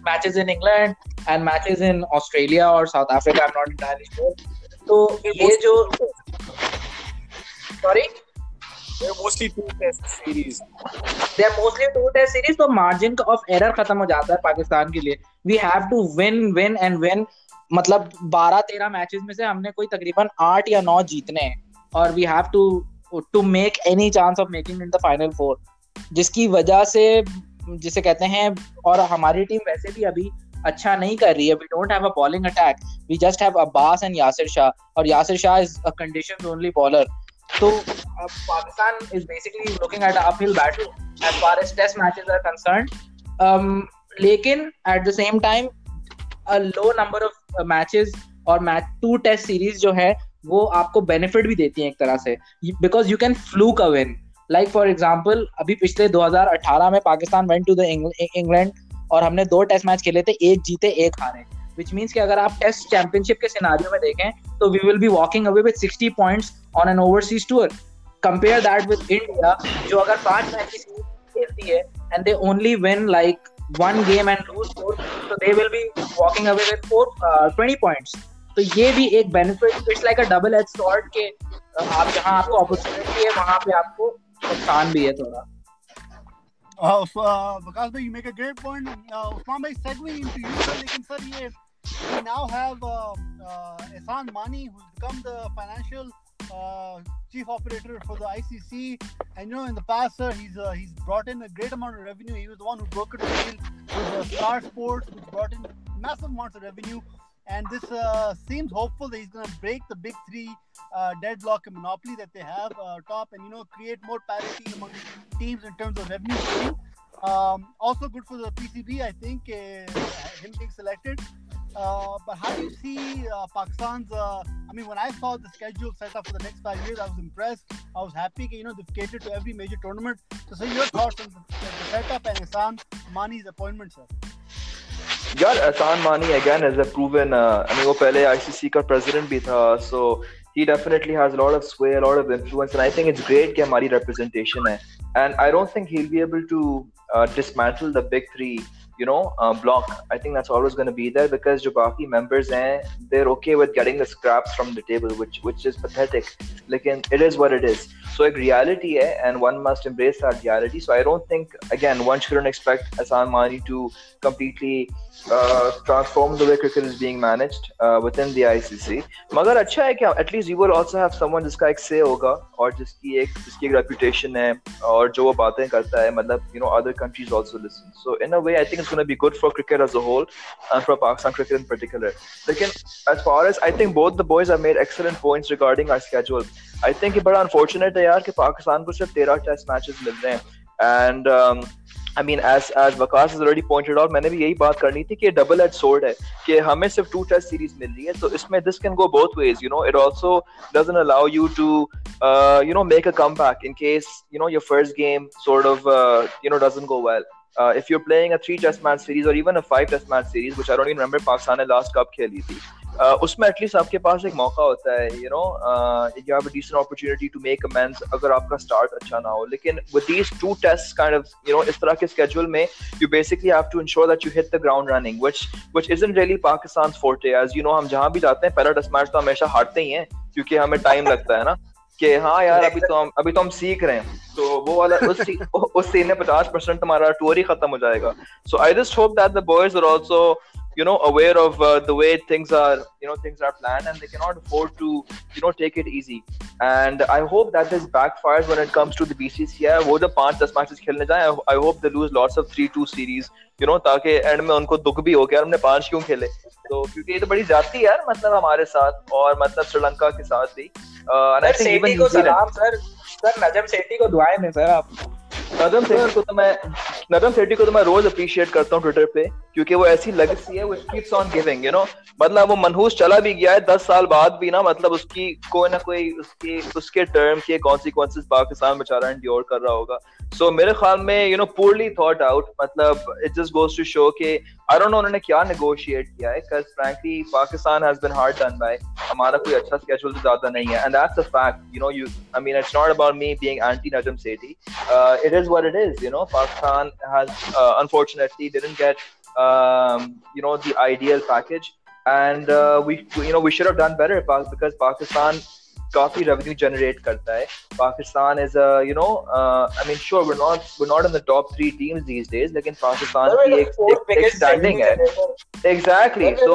matches in England and matches in Australia or South Africa. I'm not entirely sure. So ये जो sorry. They're mostly two test series. They're mostly two test series, so margin of error खत्म हो जाता है पाकिस्तान के लिए. We have to win, win and win. मतलब 12-13 matches में से हमने कोई तकरीबन 8 या 9 जीतने हैं और we have to make any chance of making in the final four. जिसकी वजह से जिसे कहते हैं और हमारी टीम वैसे भी अभी अच्छा नहीं कर रही है. We don't have a bowling attack. We just have Abbas and Yasir Shah. और Yasir Shah is a conditions only bowler. So Pakistan is basically looking at an uphill battle as far as test matches are concerned. Lekin at the same time, a low number of matches or two test series जो है वो आपको benefit भी देती हैं एक तरह से, because you can fluke a win. Like for example, अभी पिछले 2018 में Pakistan went to the England और हमने 2 टेस्ट मैच खेले थे, 1 जीते 1 हारे. Which means कि अगर आप टेस्ट चैंपियनशिप के सिनारियो में देखें तो we will be walking away with 60 points on an overseas tour. Compare that with India जो अगर 5 मैच की सीरीज खेलती है and they only win like one game and lose 4, so they will be walking away with 20 points. तो ये भी एक benefit, it's like a double-edged sword के आप जहाँ आपको opportunity है वहाँ पे आपको नुकसान भी है थोड़ा. Vikas bhai, you make a great point. Usman bhai, segue into you, sir. लेकिन sir, we now have Ahsan Mani, who's become the financial chief operator for the ICC. And you know, in the past, sir, he's brought in a great amount of revenue. He was the one who broke it with Star Sports, which brought in massive amounts of revenue. And this seems hopeful that he's going to break the big three deadlock and monopoly that they have top, and you know, create more parity among teams in terms of revenue sharing. Also good for the PCB, I think, him being selected. But how do you see Pakistan's? I mean, when I saw the schedule set up for the next 5 years, I was impressed. I was happy. You know, they've catered to every major tournament. So your thoughts on the setup and Ahsan Mani's appointment, sir? यार अहसान मानी again is a proven I mean वो पहले ICC का president भी था, so he definitely has a lot of sway, a lot of influence, and I think it's great कि हमारी representation है, and I don't think he'll be able to dismantle the big three, you know, block. I think that's always going to be there because जो बाकी members हैं, they're okay with getting the scraps from the table, which is pathetic. लेकिन it is what it is. So एक reality है, and one must embrace that reality. So I don't think, again, one shouldn't expect Ahsan Mani to completely transform the way cricket is being managed within the ICC. मगर अच्छा है कि at least you will also have someone जिसका एक say होगा और जिसकी एक reputation है और जो वो बातें करता है, मतलब you know other countries also listen. So in a way, I think it's going to be good for cricket as a whole and for Pakistan cricket in particular. Again, as far as I think both the boys have made excellent points regarding our schedule. I think it's very unfortunate that यार कि पाकिस्तान को सिर्फ 13 test matches मिल रहे हैं, and I mean, as Vikas has already pointed out, मैंने भी यही बात करनी थी कि double-edged sword है कि हमें सिर्फ 2 टेस्ट सीरीज मिल रही है, तो इसमें this can go both ways, you know. It also doesn't allow you to you know make a comeback in case you know your first game sort of you know doesn't go well. If you're playing a 3-test match series or even a 5-test match series, which I don't even remember Pakistan ने last cup खेली थी, उसमें at least आपके पास एक मौका होता है, you know, you have a decent opportunity to make amends अगर आपका start अच्छा ना हो. लेकिन with these 2 tests kind of, you know, इस तरह के schedule में you basically have to ensure that you hit the ground running, which isn't really Pakistan's forte. As you know, हम जहाँ भी जाते हैं पहला टेस्ट मैच तो हमेशा हारते ही हैं क्योंकि हमें time लगता है ना कि हाँ यार अभी तो हम सीख रहे हैं, तो वो वाला उस सीन में 50% हमारा टूर ही खत्म हो जाएगा. So I just hope that the boys are also, you know, aware of the way things are, you know, things are planned, and they cannot afford to, you know, take it easy. And I hope that this backfires when it comes to the BCCI. वो जो 5-10 matches खेलने जाए, I hope they lose lots of 3-2 series, you know, ताकि end में उनको दुख भी हो गया हमने 5 क्यों खेले, तो क्योंकि ये तो बड़ी जाती है यार, मतलब हमारे साथ और मतलब श्रीलंका के साथ भी. And I think even New Zealand, sir Najam Sethi को दुआएं में सर आप. नजम सेठी को तो मैं नदम सेठी को तो मैं रोज अप्रिशिएट करता हूँ ट्विटर पे, क्योंकि वो ऐसी लेगेसी है, वो keeps on giving, you know, मतलब वो मनहूस चला भी गया है 10 साल बाद भी ना, मतलब उसकी कोई ना कोई उसके टर्म के कॉन्सिक्वेंसेस पाकिस्तान बेचारा एंड्योर कर रहा होगा। सो मेरे ख्याल में you know poorly thought out, मतलब it just goes to show के आई डोंट नो उन्होंने क्या नेगोशिएट किया है, because frankly Pakistan has been hard done by, हमारा कोई अच्छा स्केड्यूल तो ज्यादा नहीं है, and that's a fact, you know, you I mean it's not about me being anti Najam Sethi, it is what it is, you know, Pakistan has unfortunately didn't get you know the ideal package, and we should have done better because Pakistan काफी revenue generate करता है. Pakistan is a you know I mean sure we're not in the top 3 teams these days, लेकिन Pakistan की एक standing है. Exactly. So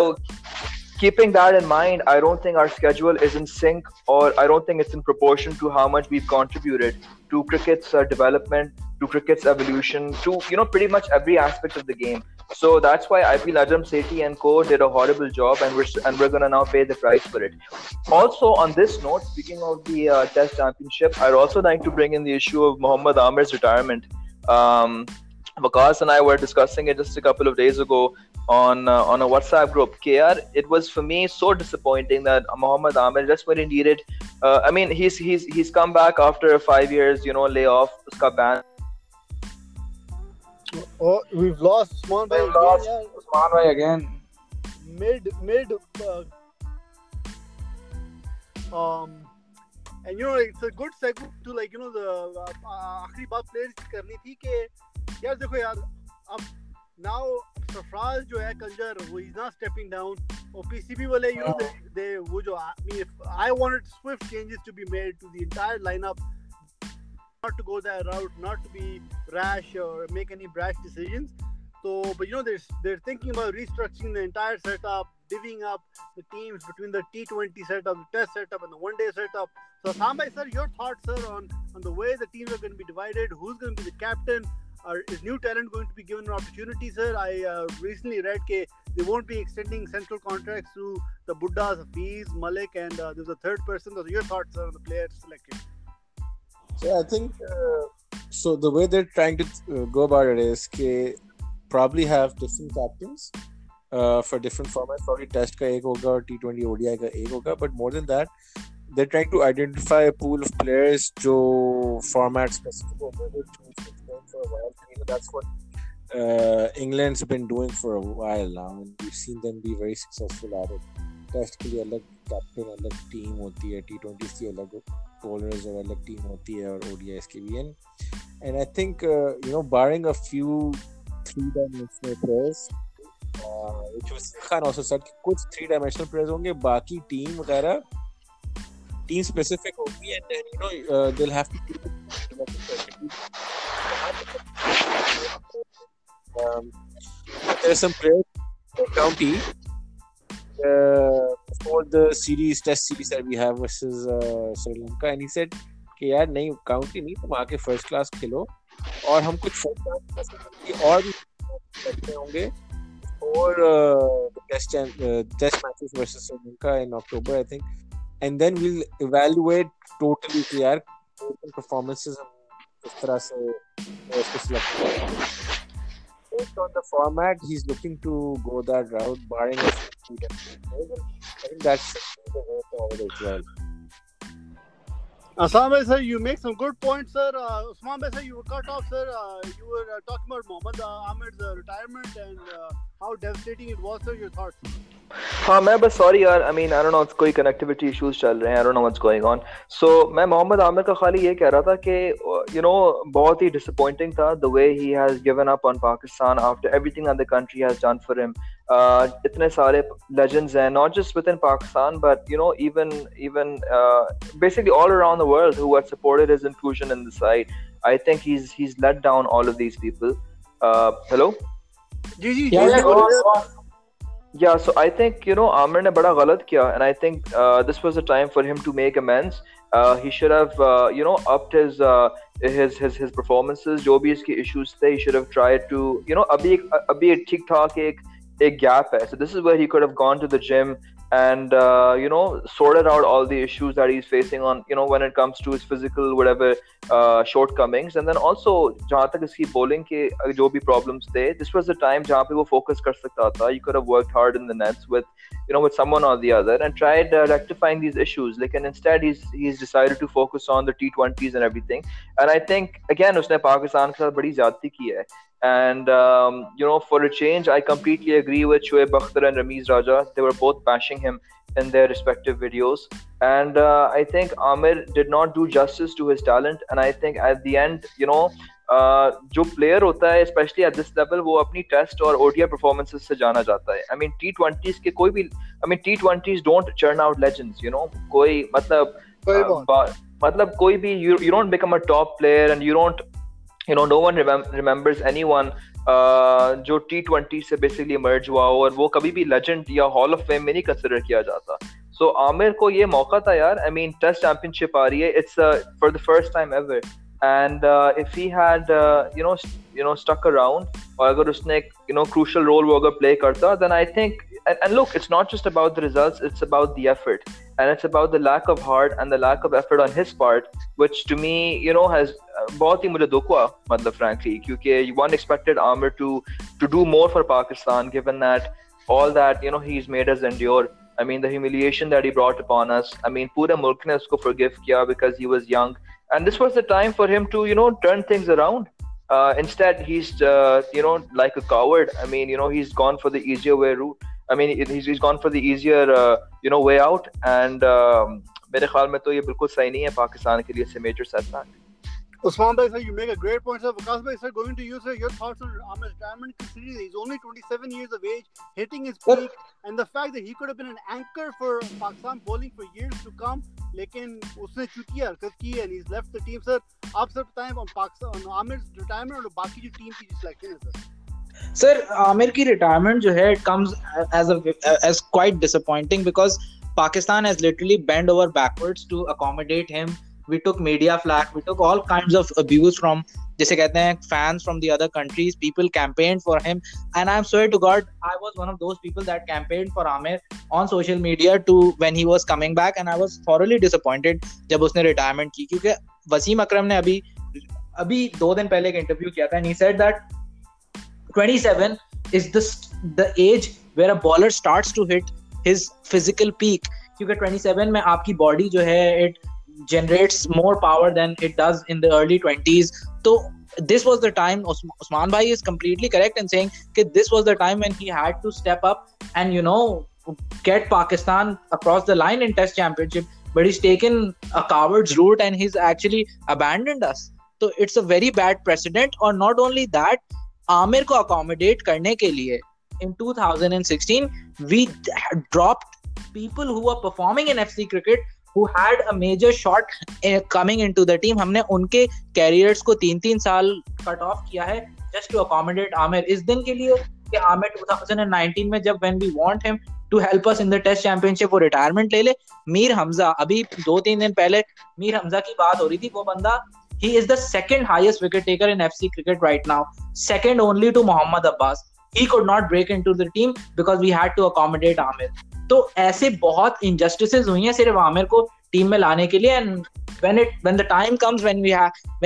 keeping that in mind, I don't think our schedule is in sync, or I don't think it's in proportion to how much we've contributed to cricket's development, to cricket's evolution, to you know pretty much every aspect of the game. So that's why I feel Ajam Sethi and co did a horrible job, and we're gonna now pay the price for it. Also on this note, speaking of the Test Championship, I'd also like to bring in the issue of Mohammad Amir's retirement. Vikas and I were discussing it just a couple of days ago on a WhatsApp group. KR, it was for me so disappointing that Mohammad Amir just when he needed, I mean he's come back after 5 years, you know, layoff, uska ban. Oh, we've lost Usman bhai. Usman bhai again. And you know it's a good segue to like you know the आखिरी बात players करनी थी कि यार देखो यार अब now Sarfaraz जो है कंजर वो is not stepping down और पीसीबी वाले you know they वो जो I wanted swift changes to be made to the entire lineup, not to go that route, not to be rash or make any brash decisions. So but you know they're thinking about restructuring the entire setup, divvying up the teams between the T20 setup, the test setup and the one day setup. So Sam bhai sir, your thoughts sir on the way the teams are going to be divided, who's going to be the captain? Is new talent going to be given an opportunity, sir? I recently read that they won't be extending central contracts to the Buddhas, Hafiz, Malik, and there's a third person. So your thoughts on the players selected? So I think so. The way they're trying to go about it is that probably have different captains for different formats. Probably Test ka ek hoga, T20 ODI ka ek hoga. But more than that, they're trying to identify a pool of players jo format specific for a while. You know, that's what England's been doing for a while now, and we've seen them be very successful at it. Test ke liye alag captain alag team hoti hai, T20s ke alag bowlers aur alag team hoti hai, aur ODIs ke bhi. And I think you know, barring a few 3-dimensional players, which was Khan also said, kuch 3-dimensional players honge, baaki team वगैरह team specific होगी, and then you know they'll have to keep there are some players in county for the series, test series that we have versus Sri Lanka, and he said कि यार नहीं county नहीं, तुम आके first class खेलो और हम कुछ first class और भी खेलते होंगे और test matches versus Sri Lanka in October I think, and then we'll evaluate totally कि यार performances इस तरह से इसको सिलेक्ट करते हैं. So on the format he's looking to go that route, barring a few different, I think that's the way forward as well. Assam sir, you make some good points sir. Usman bhai sir, you were cut off sir. You were talking about Mohammad Amir's retirement and how devastating it was sir. Your thoughts? हाँ मैं बस sorry यार, I mean I don't know कोई connectivity issues चल रहे हैं, I don't know what's going on. So मैं मोहम्मद आमिर का खाली ये कह रहा था कि यू नो बहुत ही डिसअपॉइंटिंग था the way he has given up on Pakistan after everything that the country has done for him. इतने सारे लेजेंड्स हैं, not just within Pakistan but you know even basically all around the world who had supported his inclusion in the side. I think he is let down all of these people. Hello ji. Yeah, so I think, you know, Amir ne bada galat kiya, and I think this was the time for him to make amends. He should have, you know, upped his performances. Jo bhi iske issues the, he should have tried to, you know, abhi theek thaak ek gap hai. So this is where he could have gone to the gym and sorted out all the issues that he's facing on, when it comes to his physical whatever shortcomings, and then also jahan tak iski bowling ke jo bhi problems the, this was the time jahan pe wo focus kar sakta tha. You could have worked hard in the nets with with someone or the other and tried rectifying these issues, like, and instead he's decided to focus on the T20s and everything. And I think again usne Pakistan ke sath badi zyadati ki hai. And, for a change, I completely agree with Shoaib Akhtar and Ramiz Raja. They were both bashing him in their respective videos. And I think Amir did not do justice to his talent. And I think at the end, जो player होता है, especially at this level, वो अपनी test और ODI performances से जाना जाता है. I mean, T20s के कोई भी, T20s don't churn out legends, कोई मतलब कोई भी, you don't become a top player and you don't, no one remembers anyone जो T20 से basically emerge हुआ हो, और वो कभी भी legend या Hall of Fame में नहीं consider किया जाता. So आमिर को ये मौका था यार. I mean, Test Championship आ रही है. It's for the first time ever. And if he had stuck around, और अगर उसने crucial role वो अगर play करता, then I think, and look, it's not just about the results, it's about the effort. And it's about the lack of heart and the lack of effort on his part, which to me, has बहुत ही मुझे दुख हुआ, मतलब frankly, क्योंकि one expected Amir to do more for Pakistan, given that all that he's made us endure. I mean, the humiliation that he brought upon us. I mean, पूरे मुल्क ने उसको forgive किया because he was young, and this was the time for him to turn things around. Instead, he's like a coward. I mean, he's gone for the easier way route. I mean, he's gone for the easier, way out, and मेरे ख्याल में तो ये बिल्कुल सही नहीं है पाकिस्तान के लिए, से major setback. Usman bhai, sir, you make a great point, sir. Vikas bhai, sir, going to you, sir, your thoughts on Amir's retirement, considering he's only 27 years of age, hitting his peak, and the fact that he could have been an anchor for Pakistan bowling for years to come, lekin usne chuki harkat ki and he's left the team, sir. Aap sab bataiye on Pakistan, on Amir's retirement and baki jo team ki selection hai, sir. Sir, Amir ki retirement jo hai, it comes as quite disappointing because Pakistan has literally bent over backwards to accommodate him. We took media flack, we took all kinds of abuse from, जैसे कहते हैं, fans from the other countries. People campaigned for him, and I'm sorry to God, I was one of those people that campaigned for Amir on social media to when he was coming back, and I was thoroughly disappointed जब उसने retirement की, क्योंकि वसीम अकरम ने अभी 2 दिन पहले एक interview किया था, and he said that 27 is the age where a bowler starts to hit his physical peak, क्योंकि 27 में आपकी body जो है, it generates more power than it does in the early 20s. So this was the time, Usman bhai is completely correct in saying that this was the time when he had to step up and get Pakistan across the line in Test Championship, but he's taken a coward's route and he's actually abandoned us. So it's a very bad precedent. Or not only that, Amir ko accommodate karne ke liye in 2016 we dropped people who were performing in FC cricket, who had a major shot coming into the team. हमने उनके careers को 3 साल cut off किया है just to accommodate Amir. इस दिन के लिए कि Amir 2019 में जब when we want him to help us in the Test Championship वो retirement ले ले. मीर हमजा, अभी 2-3 दिन पहले मीर हमजा की बात हो रही थी, वो बंदा he is the second highest wicket taker in FC cricket right now, second only to Mohammad Abbas. He could not break into the team because we had to accommodate Amir. तो ऐसे बहुत injustices हुई हैं सिर्फ आमिर को team में लाने के लिए. And when the time comes when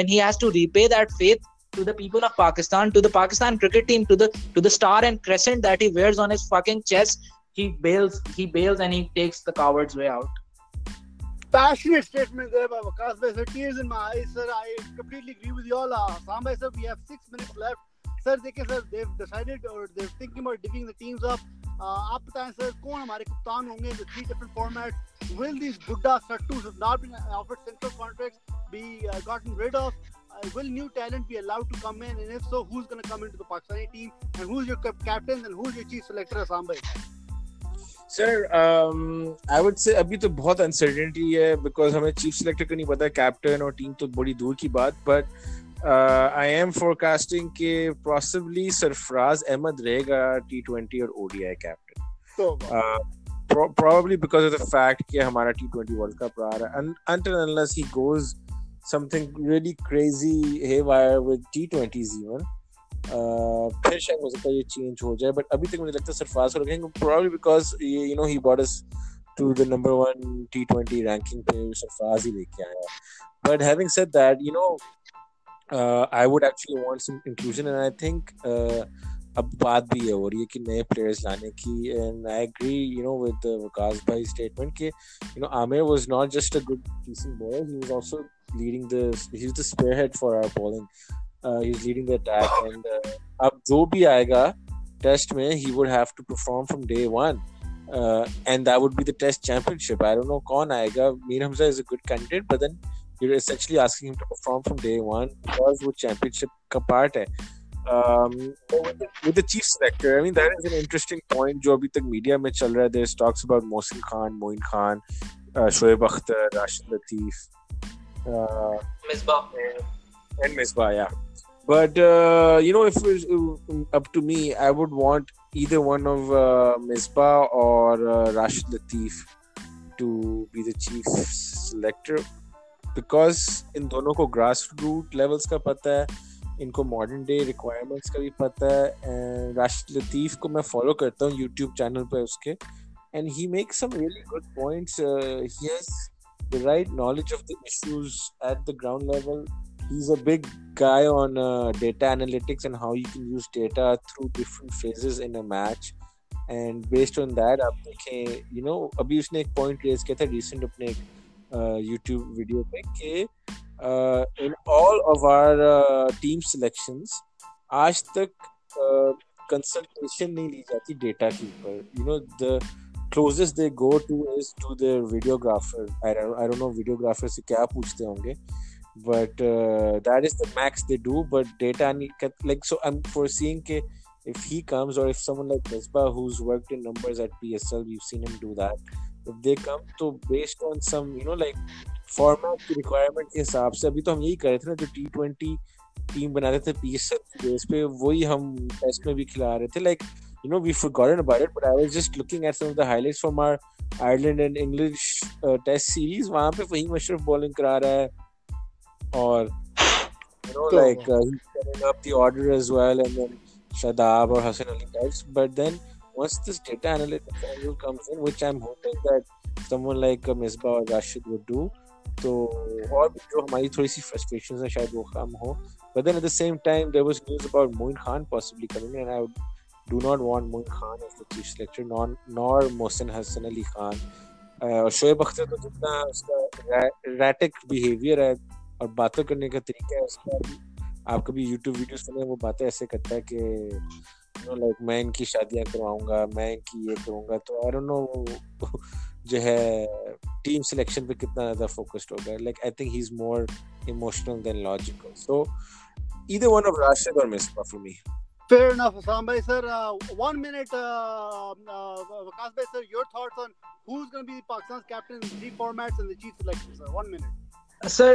he has to repay that faith to the people of Pakistan, to the Pakistan cricket team, to the star and crescent that he wears on his fucking chest, he bails and he takes the coward's way out. Passionate statement there by Vikas bhai, sir. Tears in my eyes, sir. I completely agree with you all. Sam bhai, sir, we have 6 minutes left. Sir, they've decided or they're thinking about digging the teams up. आप बताएं sir कौन हमारे कप्तान होंगे in the 3 different formats? Will these Buddha Sattus who've not been offered central contracts be gotten rid of? Will new talent be allowed to come in? And if so, who's going to come into the Pakistani team? And who's your captain and who's your chief selector, Assam bhai? Sir, I would say अभी तो बहुत uncertainty है because हमें chief selector का नहीं पता, captain और team तो बड़ी दूर की बात. But I am forecasting that possibly Sarfaraz Ahmed रहेगा T20 और ODI captain. So, probably because of the fact that हमारा T20 World Cup आ रहा है, until unless he goes something really crazy haywire with T20s even, फिर शायद हो सकता है ये चेंज हो जाए, बट अभी तक मुझे लगता है सरफराज को रखेंगे, probably because you know he bought us to the number one T20 ranking पे सरफराज ही लेके आया है. But having said that you know I would actually want some inclusion, and I think अब बात भी है हो रही है कि नए players लाने की, and I agree you know with Vikas bhai's statement कि you know Amir was not just a good decent bowler, he was also leading the he's the spearhead for our bowling, he's leading the attack, and अब जो भी आएगा test में he would have to perform from day one. And that would be the Test Championship. I don't know कौन आएगा. Mir Hamza is a good candidate, but then you're essentially asking him to perform from day one because वो championship का part है. With the chief selector, I mean that is an interesting point जो अभी तक media में चल रहा है. There's talks about Wasim Khan, Moin Khan, Shoaib Akhtar, Rashid Latif, Misbah, and Misbah, yeah. But you know, if it was up to me, I would want either one of Misbah or Rashid Latif to be the chief selector, because इन दोनों को grassroots levels का पता है, इनको modern day requirements का भी पता है, and Rashid Latif को मैं follow करता हूँ YouTube channel पे उसके, and he makes some really good points. He has the right knowledge of the issues at the ground level. He's a big guy on data analytics and how you can use data through different phases in a match. And based on that, आप देखें, you know, अभी उसने एक point raise किया था recent अपने YouTube video पे कि in all of our team selections, आज तक consultation नहीं ली जाती data के ऊपर. You know, the closest they go to is to their videographer. I don't know videographer से क्या पूछते होंगे. But that is the max they do. But data, like, so I'm foreseeing that if he comes, or if someone like Misbah, who's worked in numbers at PSL, we've seen him do that. If they come, so based on some, you know, like format requirement के हिसाब से, अभी तो हम यही कर रहे थे ना, जो T20 team बनाते थे PSL की base पे, वही हम test में भी खिला रहे थे. Like, you know, we've forgotten about it, but I was just looking at some of the highlights from our Ireland and English test series. वहाँ पे Fahim Ashraf bowling करा रहा है. Or, you know, like he's setting up the order as well, and then Shadab or Hassan Ali types. But then once this data analytics angle comes in, which I'm hoping that someone like Misbah or Rashid would do, so or जो हमारी थोड़ी सी frustrations हैं शायद वो कम हो. But then at the same time, there was news about Moin Khan possibly coming, and I do not want Moin Khan as the chief selector, nor Mohsin Hassan Ali Khan. और Shoaib Akhtar तो जितना उसका erratic behavior है और बातें करने का तरीका है उसका, आप कभी YouTube वीडियोस सुने, वो बातें ऐसे करता है कि you know, like, मैं इनकी शादियाँ करवाऊँगा, मैं इनकी ये करूँगा. तो I don't know जो है टीम सिलेक्शन पे कितना ज़्यादा फोकस्ड होगा. Like, I think he's more emotional than logical. So either one of Rashid or Misbah for me. Fair enough, Hassan bhai sir. 1 minute, Vikas bhai sir, your thoughts on who's going to be Pakistan's captain in three formats and the chief selector, sir. 1 minute. Sir,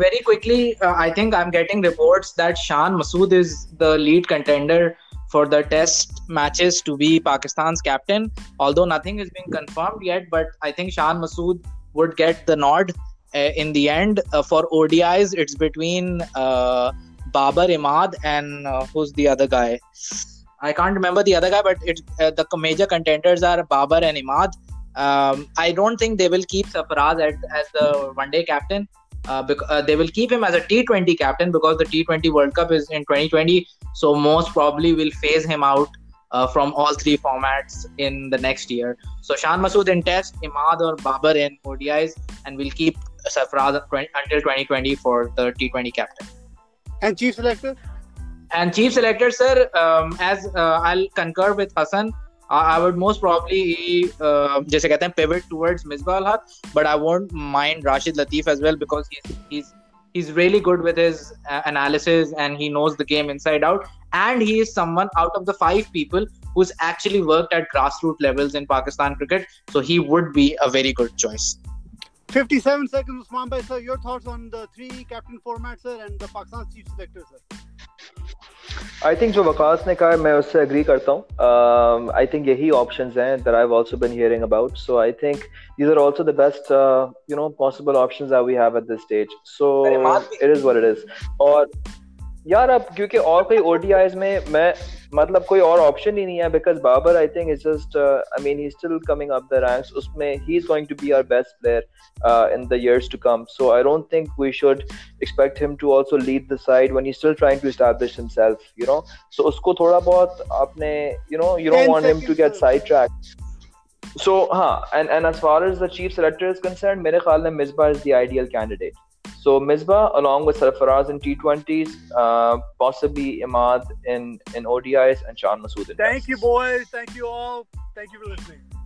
very quickly, I think I'm getting reports that Shan Masood is the lead contender for the test matches to be Pakistan's captain. Although nothing is being confirmed yet, but I think Shan Masood would get the nod in the end. For ODIs, it's between Babar Imad and who's the other guy? I can't remember the other guy, but it's, the major contenders are Babar and Imad. I don't think they will keep Sarfaraz as the one-day captain. They will keep him as a T20 captain because the T20 World Cup is in 2020, so most probably will phase him out from all three formats in the next year. So Shan Masood in Test, Imad or Babar in ODIs, and will keep Sarfaraz until 2020 for the T20 captain. And chief selector? And chief selector, sir, as I'll concur with Hassan, I would most probably जैसे कहते हैं pivot towards Misbah-ul-Haq, but I won't mind Rashid Latif as well because he's really good with his analysis and he knows the game inside out, and he is someone out of the five people who's actually worked at grassroots levels in Pakistan cricket, so he would be a very good choice. 57 seconds, Usman bhai sir, your thoughts on the three captain formats, sir, and the Pakistan chief selector, sir. I think जो वकास ने कहा मैं उससे agree करता हूँ. I think यही options हैं that I've also been hearing about. So I think these are also the best you know possible options that we have at this stage. So it is what it is. और यार अब क्योंकि और कोई ODIs में मैं मतलब कोई और ऑप्शन ही नहीं है because Babar I think is just I mean he is still coming up the ranks उसमें he is going to be our best player in the years to come so I don't think we should expect him to also lead the side when he still trying to establish himself you know so उसको थोड़ा बहुत आपने you know you don't want him to get sidetracked So, and as far as the chief selector is concerned, mere khayal mein Misbah is the ideal candidate. So, Misbah along with Sarfaraz in T20s, possibly Imad in ODIs and Shan Masood in Tests. Thank you, boys. Thank you all. Thank you for listening.